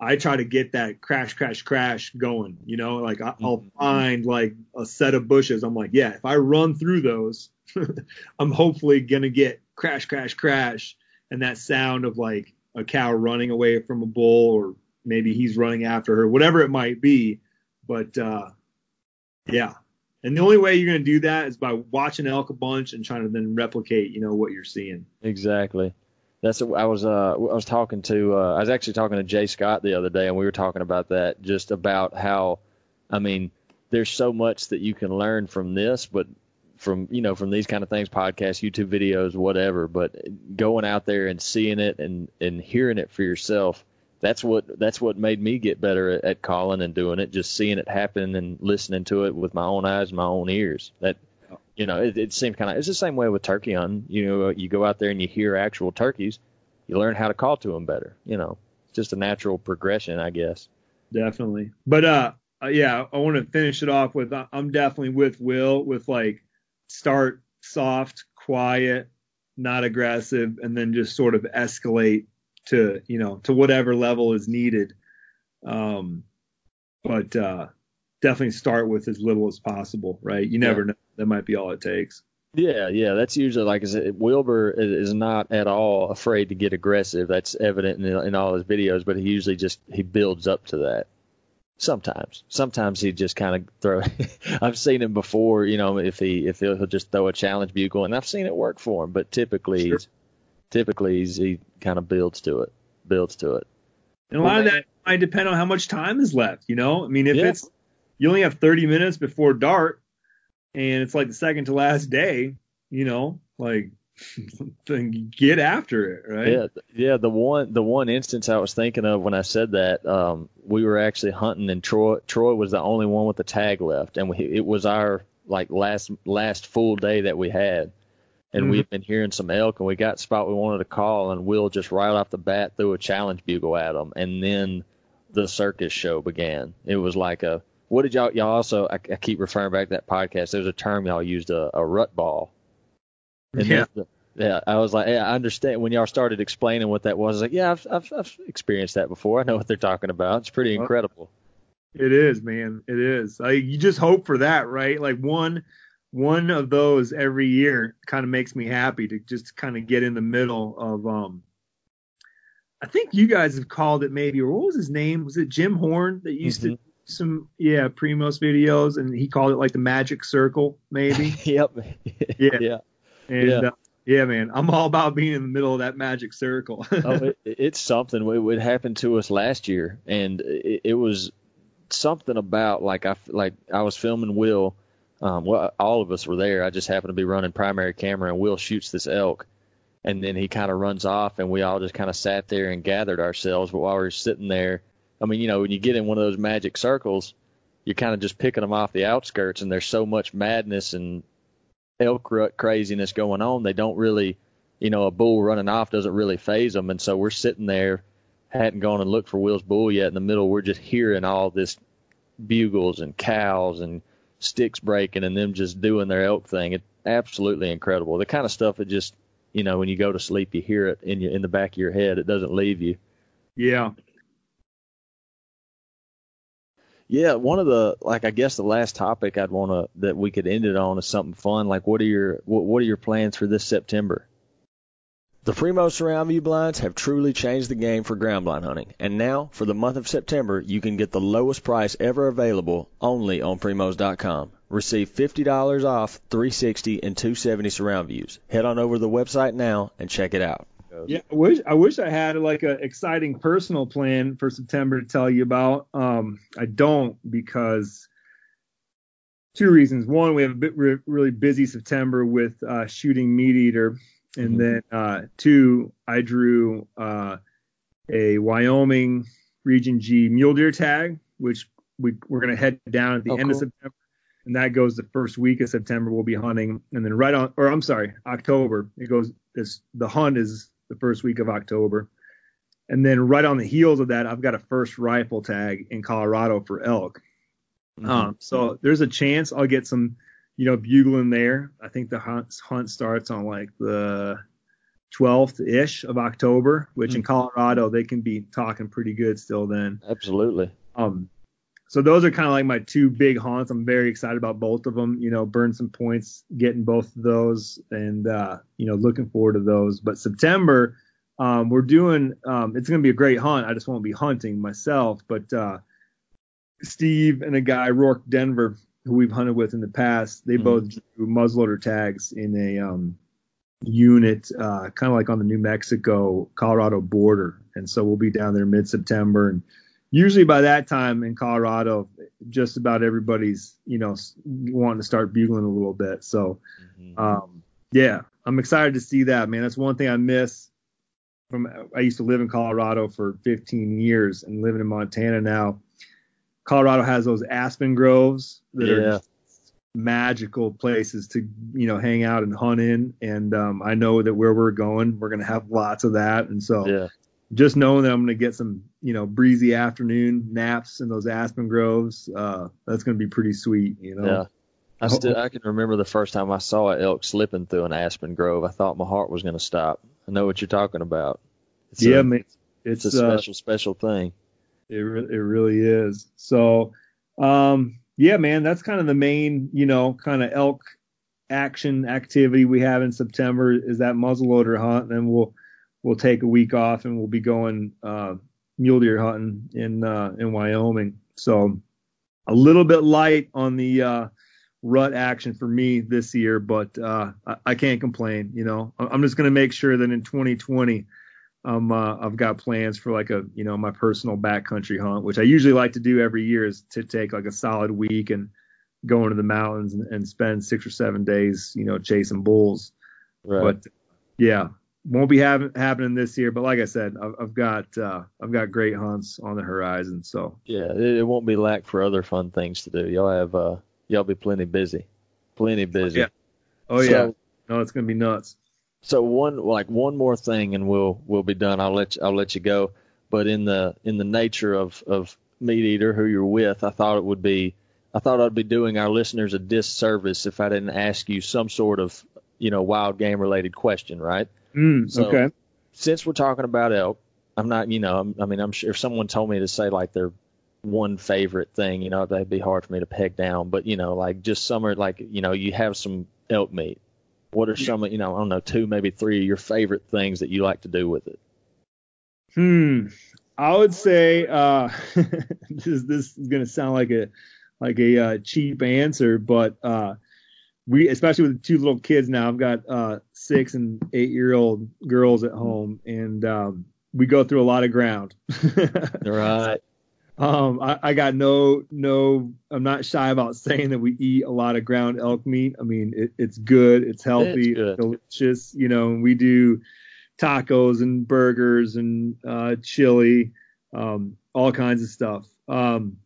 I try to get that crash, crash, crash going, you know, like I, I'll find like a set of bushes. I'm like, yeah, if I run through those, I'm hopefully going to get crash, crash, crash. And that sound of like a cow running away from a bull, or maybe he's running after her, whatever it might be. But uh, yeah. And the only way you're going to do that is by watching elk a bunch and trying to then replicate, you know, what you're seeing. Exactly. That's what I was, uh, I was talking to, uh, I was actually talking to Jay Scott the other day, and we were talking about that, just about how, I mean, there's so much that you can learn from this, but from, you know, from these kind of things, podcasts, YouTube videos, whatever, but going out there and seeing it and, and hearing it for yourself. That's what that's what made me get better at, at calling and doing it, just seeing it happen and listening to it with my own eyes and my own ears. That, you know, it, it seems kind of, it's the same way with turkey hunting. You know, you go out there and you hear actual turkeys, you learn how to call to them better. You know, it's just a natural progression, I guess. Definitely. But uh, yeah, I want to finish it off with I'm definitely with Will with like start soft, quiet, not aggressive, and then just sort of escalate to, you know, to whatever level is needed. Um, but uh, definitely start with as little as possible, right? You never yeah. know. That might be all it takes. Yeah, yeah. That's usually, like I said, Wilbur is not at all afraid to get aggressive. That's evident in, in all his videos, but he usually just, he builds up to that. Sometimes. Sometimes he just kind of throw – I've seen him before, you know, if, he, if he'll, he'll just throw a challenge bugle, and I've seen it work for him, but typically sure. – Typically, he's, he kind of builds to it, builds to it. And a lot of that might depend on how much time is left, you know? I mean, if yeah. it's you only have thirty minutes before dark, and it's like the second to last day, you know, like, then get after it, right? Yeah, yeah. The one, the one instance I was thinking of when I said that, um, we were actually hunting, and Troy, Troy was the only one with the tag left, and we, it was our like last last full day that we had, and mm-hmm. we've been hearing some elk, and we got the spot we wanted to call, and Will just right off the bat threw a challenge bugle at them, and then the circus show began. It was like a what did y'all y'all also? I, I keep referring back to that podcast. There's a term y'all used, a, a rut ball. And yeah. The, yeah, I was like, yeah, I understand. When y'all started explaining what that was, I was like, yeah, I've, I've, I've experienced that before. I know what they're talking about. It's pretty incredible. It is, man. It is. I, you just hope for that, right? Like one, one of those every year kind of makes me happy to just kind of get in the middle of. Um, I think you guys have called it maybe, or what was his name? Was it Jim Horn that used mm-hmm. to? Some yeah Primos videos, and he called it like the magic circle, maybe. Yep. Yeah. Yeah. And, yeah. Uh, yeah, man, I'm all about being in the middle of that magic circle. oh, it, it's something. It would happen to us last year, and it, it was something about like I like I was filming Will. Um, well, all of us were there. I just happened to be running primary camera, and Will shoots this elk, and then he kind of runs off, and we all just kind of sat there and gathered ourselves. But while we were sitting there, I mean, you know, when you get in one of those magic circles, you're kind of just picking them off the outskirts, and there's so much madness and elk rut craziness going on, they don't really, you know, a bull running off doesn't really phase them. And so we're sitting there, hadn't gone and looked for Will's bull yet. In the middle, we're just hearing all this bugles and cows and sticks breaking and them just doing their elk thing. It's absolutely incredible. The kind of stuff that just, you know, when you go to sleep, you hear it in your, in the back of your head. It doesn't leave you. Yeah. Yeah, one of the like I guess the last topic I'd want to that we could end it on is something fun. Like, what are your what, what are your plans for this September? The Primos Surround View blinds have truly changed the game for ground blind hunting, and now for the month of September, you can get the lowest price ever available only on primos dot com. Receive fifty dollars off three sixty and two seventy surround views. Head on over to the website now and check it out. Yeah, I wish I wish I had like an exciting personal plan for September to tell you about. Um, I don't because two reasons. One, we have a bit re- really busy September with uh, shooting Meat Eater, and mm-hmm. then uh, two, I drew uh, a Wyoming Region G mule deer tag, which we we're gonna head down at the oh, end cool. of September, and that goes the first week of September. We'll be hunting, and then right on, or I'm sorry, October. It goes this the hunt is. The first week of October, and then right on the heels of that, I've got a first rifle tag in Colorado for elk. Mm-hmm. Um, so there's a chance I'll get some, you know, bugling there. I think the hunt, hunt starts on like the twelfth-ish of October, which mm-hmm. in Colorado they can be talking pretty good still then. Absolutely. Um, so those are kind of like my two big hunts. I'm very excited about both of them. You know, burn some points, getting both of those, and uh, you know, looking forward to those. But September, um, we're doing. Um, it's going to be a great hunt. I just won't be hunting myself, but uh, Steve and a guy Rourke Denver, who we've hunted with in the past, they mm-hmm. both drew muzzleloader tags in a um, unit, uh, kind of like on the New Mexico Colorado border, and so we'll be down there mid September and. Usually by that time in Colorado, just about everybody's, you know, wanting to start bugling a little bit. So, mm-hmm. um, yeah, I'm excited to see that, man. That's one thing I miss from, I used to live in Colorado for fifteen years and living in Montana now. Colorado has those aspen groves that yeah. are magical places to, you know, hang out and hunt in. And, um, I know that where we're going, we're going to have lots of that. And so, yeah. Just knowing that I'm going to get some, you know, breezy afternoon naps in those aspen groves, uh, that's going to be pretty sweet, you know. Yeah, I still I can remember the first time I saw an elk slipping through an aspen grove. I thought my heart was going to stop. I know what you're talking about. It's yeah, a, man, it's, it's a special, uh, special thing. It re- it really is. So, um, yeah, man, that's kind of the main, you know, kind of elk action activity we have in September is that muzzleloader hunt, and we'll. We'll take a week off, and we'll be going uh, mule deer hunting in uh, in Wyoming. So a little bit light on the uh, rut action for me this year, but uh, I, I can't complain. You know, I'm just going to make sure that in twenty twenty, um, uh, I've got plans for like a you know my personal backcountry hunt, which I usually like to do every year, is to take like a solid week and go into the mountains and, and spend six or seven days, you know, chasing bulls. Right. But yeah, won't be having, happening this year. But like I said, I've, I've got uh, I've got great hunts on the horizon. So yeah, it, it won't be lack for other fun things to do. Y'all have uh, y'all be plenty busy, plenty busy. Yeah. Oh so, yeah. No, it's gonna be nuts. So one like one more thing, and we'll we'll be done. I'll let you, I'll let you go. But in the in the nature of of Meat Eater, who you're with, I thought it would be I thought I'd be doing our listeners a disservice if I didn't ask you some sort of, you know, wild game related question, right? Mm, so, okay. Since we're talking about elk, I'm not, you know, I'm, I mean, I'm sure if someone told me to say like their one favorite thing, you know, that'd be hard for me to peg down. But you know, like just some are like, you know, you have some elk meat. What are some, you know, I don't know, two, maybe three of your favorite things that you like to do with it? Hmm. I would say uh, this, this is going to sound like a like a uh, cheap answer, but uh, we, especially with two little kids now, I've got uh, six and eight year old girls at home, and um, we go through a lot of ground. Right. Um, I, I got no, no, I'm not shy about saying that we eat a lot of ground elk meat. I mean, it, it's good. It's healthy. It's good. Delicious. You know, and we do tacos and burgers and, uh, chili, um, all kinds of stuff. Um,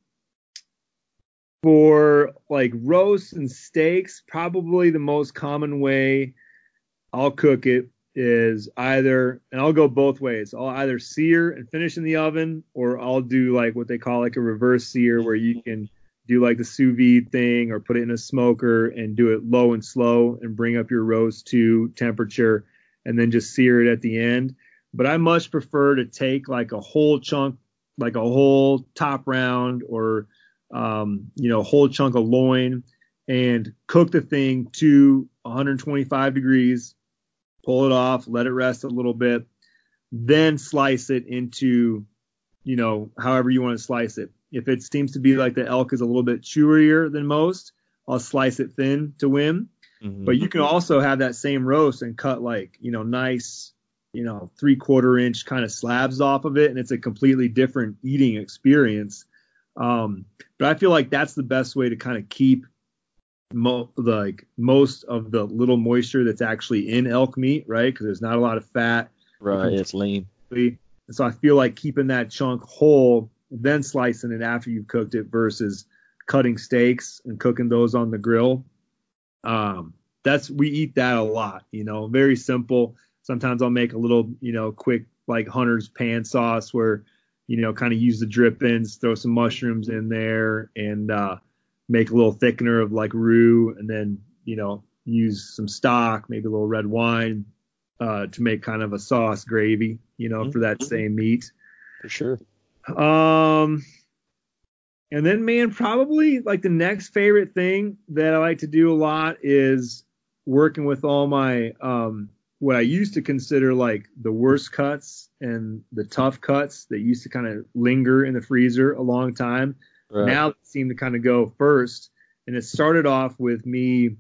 for like roasts and steaks, probably the most common way I'll cook it is either, and I'll go both ways. I'll either sear and finish in the oven, or I'll do like what they call like a reverse sear, where you can do like the sous vide thing or put it in a smoker and do it low and slow and bring up your roast to temperature and then just sear it at the end. But I much prefer to take like a whole chunk, like a whole top round or, um, you know, whole chunk of loin and cook the thing to one twenty-five degrees. Pull it off, let it rest a little bit, then slice it into, you know, however you want to slice it. If it seems to be like the elk is a little bit chewier than most, I'll slice it thin to win. Mm-hmm. But you can also have that same roast and cut like, you know, nice, you know, three quarter inch kind of slabs off of it. And it's a completely different eating experience. Um, but I feel like that's the best way to kind of keep Mo- like most of the little moisture that's actually in elk meat, right? Because there's not a lot of fat. Right, it's lean. And so I feel like keeping that chunk whole, then slicing it after you've cooked it, versus cutting steaks and cooking those on the grill. Um, that's we eat that a lot, you know. Very simple. Sometimes I'll make a little, you know, quick like hunter's pan sauce where, you know, kind of use the drippings, throw some mushrooms in there, and uh, make a little thickener of like roux, and then, you know, use some stock, maybe a little red wine uh, to make kind of a sauce gravy, you know, mm-hmm. for that same meat. For sure. Um, and then, man, probably like the next favorite thing that I like to do a lot is working with all my, um, what I used to consider like the worst cuts and the tough cuts that used to kind of linger in the freezer a long time. Right. Now it seemed to kind of go first, and it started off with me.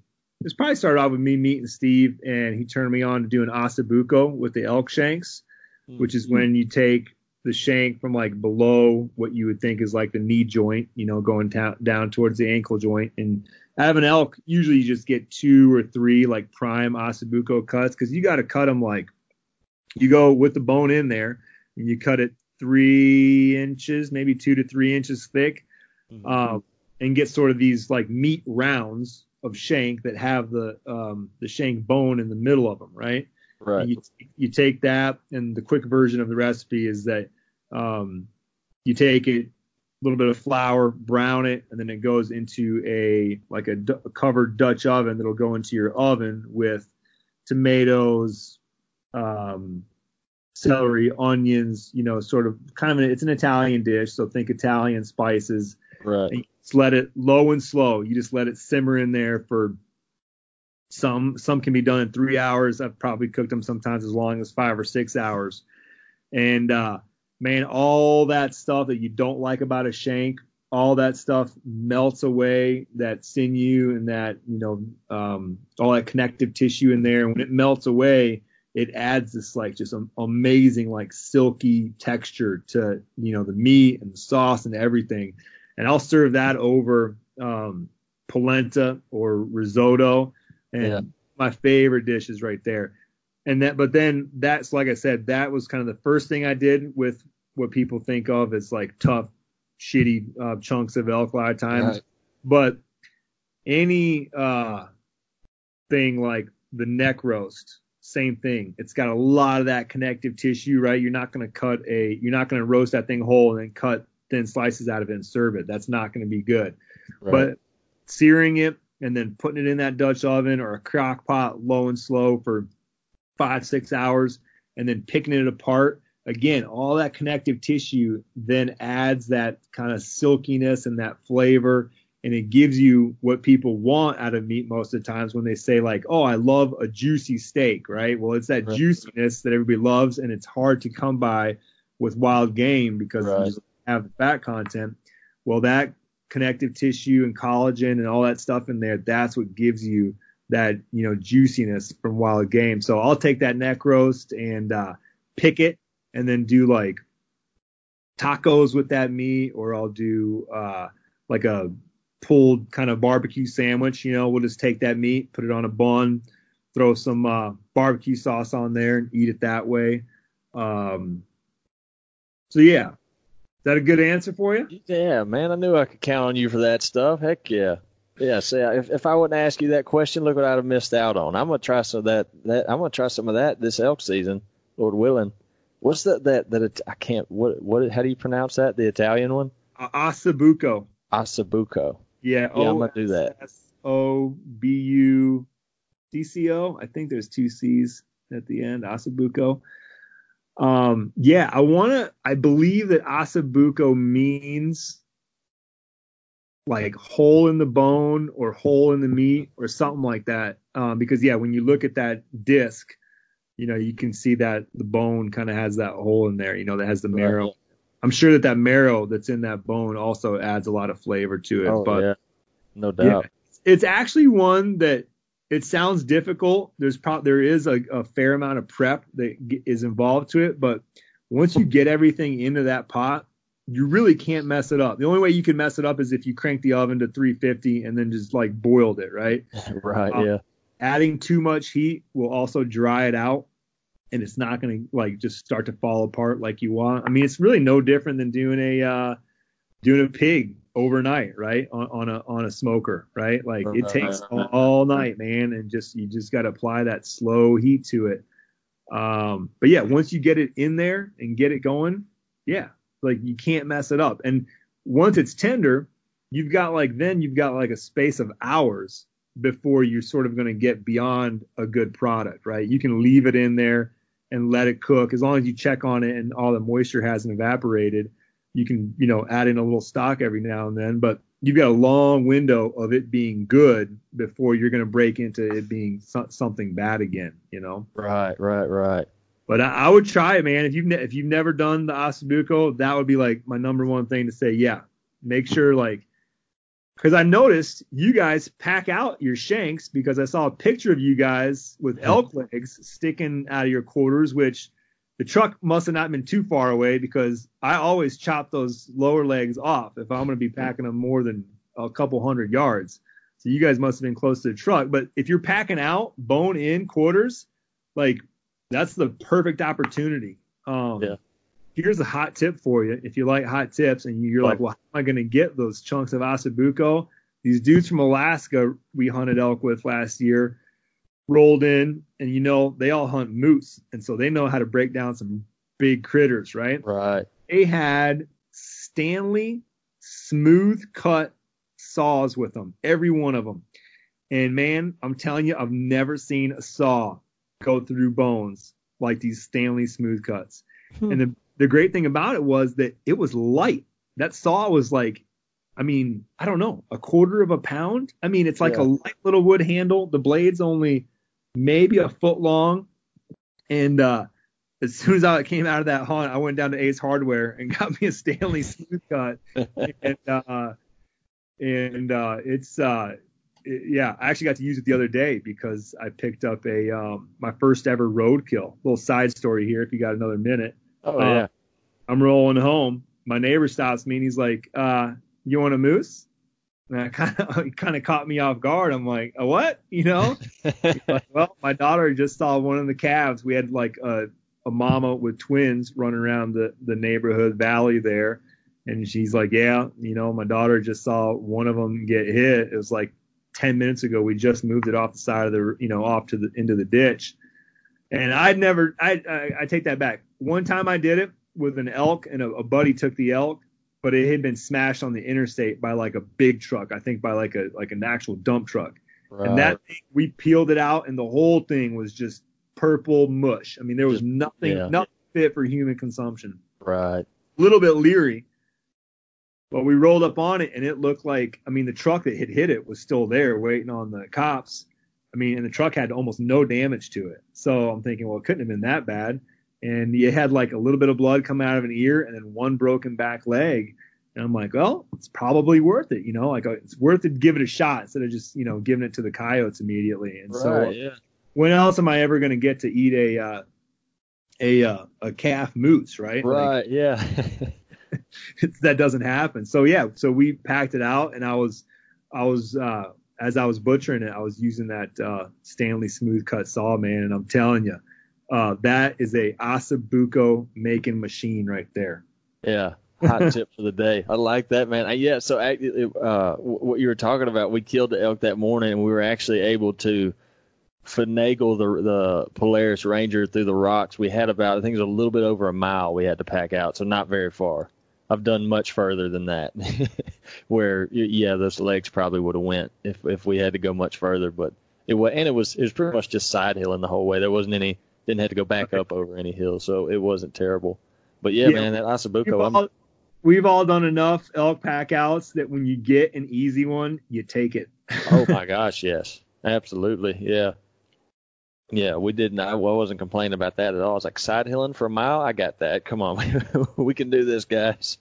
It's probably started off with me meeting Steve, and he turned me on to doing ossobuco with the elk shanks, mm-hmm. which is when you take the shank from like below what you would think is like the knee joint, you know, going down, down towards the ankle joint. And out of an elk, usually you just get two or three like prime ossobuco cuts, because you got to cut them like you go with the bone in there, and you cut it three inches, maybe two to three inches thick. Mm-hmm. Um, and get sort of these like meat rounds of shank that have the um, the shank bone in the middle of them, right? Right. You, you take that, and the quick version of the recipe is that um, you take it, a little bit of flour, brown it, and then it goes into a like a, a covered Dutch oven that'll go into your oven with tomatoes, um, celery, onions, you know, sort of kind of an, it's an Italian dish, so think Italian spices. Right. And you just let it low and slow. You just let it simmer in there for some. Some can be done in three hours. I've probably cooked them sometimes as long as five or six hours. And uh, man, all that stuff that you don't like about a shank, all that stuff melts away. That sinew and that, you know, um, all that connective tissue in there. And when it melts away, it adds this like just amazing like silky texture to, you know, the meat and the sauce and everything. And I'll serve that over um, polenta or risotto. And yeah. my favorite dish is right there. And that, but then that's, like I said, that was kind of the first thing I did with what people think of as like tough, shitty uh, chunks of elk a lot of times. Right. But any uh, thing like the neck roast, same thing. It's got a lot of that connective tissue, right? You're not going to cut a, you're not going to roast that thing whole and then cut thin slices out of it and serve it. That's not going to be good. Right. But searing it and then putting it in that Dutch oven or a crock pot low and slow for five, six hours, and then picking it apart. Again, all that connective tissue then adds that kind of silkiness and that flavor, and it gives you what people want out of meat most of the times when they say, like, oh, I love a juicy steak, right? Well, it's that right. juiciness that everybody loves, and it's hard to come by with wild game because right. you just have the fat content. Well, that connective tissue and collagen and all that stuff in there, that's what gives you that, you know, juiciness from wild game. So I'll take that neck roast and uh, pick it and then do like tacos with that meat, or I'll do uh, like a pulled kind of barbecue sandwich. You know, we'll just take that meat, put it on a bun, throw some uh, barbecue sauce on there and eat it that way. Um, so, yeah. Is that a good answer for you? Yeah, man. I knew I could count on you for that stuff. Heck yeah. Yeah, see, if if I wouldn't ask you that question, look what I'd have missed out on. I'm gonna try some of that. that I'm gonna try some of that this elk season, Lord willing. What's that? That that it, I can't. What what? How do you pronounce that? The Italian one? Uh, Ossobuco. Ossobuco. Yeah. Yeah, I'm gonna do that. S O B U C C O. I think there's two C's at the end. Ossobuco. Um. Yeah, I wanna. I believe that Ossobuco means like hole in the bone or hole in the meat or something like that. Um, because, yeah, when you look at that disc, you know, you can see that the bone kind of has that hole in there, you know, that has the marrow. I'm sure that that marrow that's in that bone also adds a lot of flavor to it. Oh, but yeah. No doubt. Yeah, it's actually one that it sounds difficult. There's pro- There is a, a fair amount of prep that is involved to it. But once you get everything into that pot, you really can't mess it up. The only way you can mess it up is if you crank the oven to three fifty and then just like boiled it, right? Right, um, yeah. Adding too much heat will also dry it out, and it's not going to like just start to fall apart like you want. I mean, it's really no different than doing a uh, doing a pig overnight, right? On, on a on a smoker, right? Like it takes all, all night, man, and just you just got to apply that slow heat to it. Um, but yeah, once you get it in there and get it going, yeah. Like you can't mess it up. And once it's tender, you've got like then you've got like a space of hours before you're sort of going to get beyond a good product, right? You can leave it in there and let it cook. As long as you check on it and all the moisture hasn't evaporated, you can, you know, add in a little stock every now and then. But you've got a long window of it being good before you're going to break into it being so- something bad again, you know? Right, right, right. But I, I would try it, man. If you've ne- if you've never done the Ossobuco, that would be like my number one thing to say. Yeah, make sure like, because I noticed you guys pack out your shanks because I saw a picture of you guys with elk legs sticking out of your quarters, which the truck must have not been too far away because I always chop those lower legs off if I'm going to be packing them more than a couple hundred yards. So you guys must have been close to the truck. But if you're packing out bone in quarters, like. That's the perfect opportunity. Um, yeah. Here's a hot tip for you. If you like hot tips and you're like, well, how am I going to get those chunks of Ossobuco? These dudes from Alaska we hunted elk with last year rolled in, and, you know, they all hunt moose. And so they know how to break down some big critters, right? Right. They had Stanley smooth cut saws with them, every one of them. And, man, I'm telling you, I've never seen a saw go through bones like these Stanley smooth cuts. Hmm. And the, the great thing about it was that it was light. That saw was like, I mean, I don't know, a quarter of a pound. I mean, it's like yeah. a light little wood handle. The blade's only maybe a foot long. And uh, as soon as I came out of that hunt, I went down to Ace Hardware and got me a Stanley smooth cut. and uh, and uh, it's uh, yeah, I actually got to use it the other day because I picked up a um, my first ever roadkill. Little side story here, if you got another minute. Oh, uh, yeah. I'm rolling home. My neighbor stops me, and he's like, uh, you want a moose? And that kind of it kind of caught me off guard. I'm like, a what? You know? Like, well, my daughter just saw one of the calves. We had like a, a mama with twins running around the, the neighborhood valley there. And she's like, yeah, you know, my daughter just saw one of them get hit. It was like ten minutes ago. We just moved it off the side of the, you know, off to the into the ditch. And I'd never, I, I, I take that back. One time I did it with an elk and a, a buddy took the elk. But it had been smashed on the interstate by like a big truck, I think by like a like an actual dump truck. Right. And that thing, we peeled it out, and the whole thing was just purple mush. I mean, there was nothing, yeah. nothing fit for human consumption. Right. A little bit leery, but we rolled up on it, and it looked like, I mean, the truck that had hit it was still there waiting on the cops. I mean, and the truck had almost no damage to it. So I'm thinking, well, it couldn't have been that bad. And you had like a little bit of blood come out of an ear and then one broken back leg. And I'm like, well, it's probably worth it. You know, like it's worth it to give it a shot instead of just, you know, giving it to the coyotes immediately. And right, so yeah. when else am I ever going to get to eat a, uh, a, uh, a calf moose? Right. Right. Like, yeah. That doesn't happen. So, yeah. So we packed it out, and I was, I was, uh, as I was butchering it, I was using that, uh, Stanley smooth cut saw, man. And I'm telling you, Uh, that is a ossobuco making machine right there. Yeah, hot tip for the day. I like that, man. I, yeah, so uh, what you were talking about, we killed the elk that morning, and we were actually able to finagle the the Polaris Ranger through the rocks. We had about, I think it was a little bit over a mile we had to pack out, so not very far. I've done much further than that, where, yeah, those legs probably would have went if if we had to go much further. But it was, and it was, it was pretty much just side hilling the whole way. There wasn't any. Didn't have to go back okay. up over any hill, so it wasn't terrible. But, yeah, yeah man, that ossobuco. We've all, we've all done enough elk packouts that when you get an easy one, you take it. Oh, my gosh, yes. Absolutely, yeah. Yeah, we didn't. I wasn't complaining about that at all. I was like, side hilling for a mile? I got that. Come on. We can do this, guys.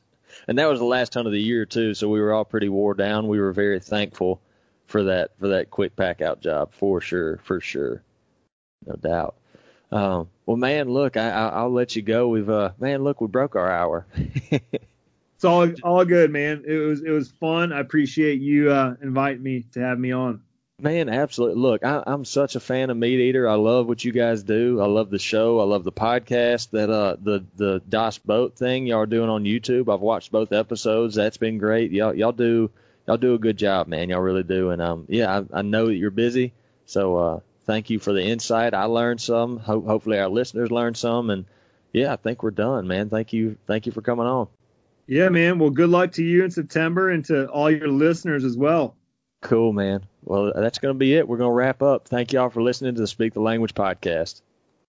And that was the last hunt of the year, too, so we were all pretty wore down. We were very thankful for that for that quick packout job, for sure, for sure. No doubt. Um, well, man, look, I, I, I'll let you go. We've, uh, man, look, we broke our hour. It's all, all good, man. It was, it was fun. I appreciate you, uh, inviting me to have me on. Man, absolutely. Look, I, I'm such a fan of Meat Eater. I love what you guys do. I love the show. I love the podcast that, uh, the, the Das Boot thing y'all are doing on YouTube. I've watched both episodes. That's been great. Y'all, y'all do, y'all do a good job, man. Y'all really do. And, um, yeah, I, I know that you're busy. So, uh, thank you for the insight. I learned some. Ho- hopefully our listeners learned some. And, yeah, I think we're done, man. Thank you. Thank you for coming on. Yeah, man. Well, good luck to you in September and to all your listeners as well. Cool, man. Well, that's going to be it. We're going to wrap up. Thank you all for listening to the Speak the Language podcast.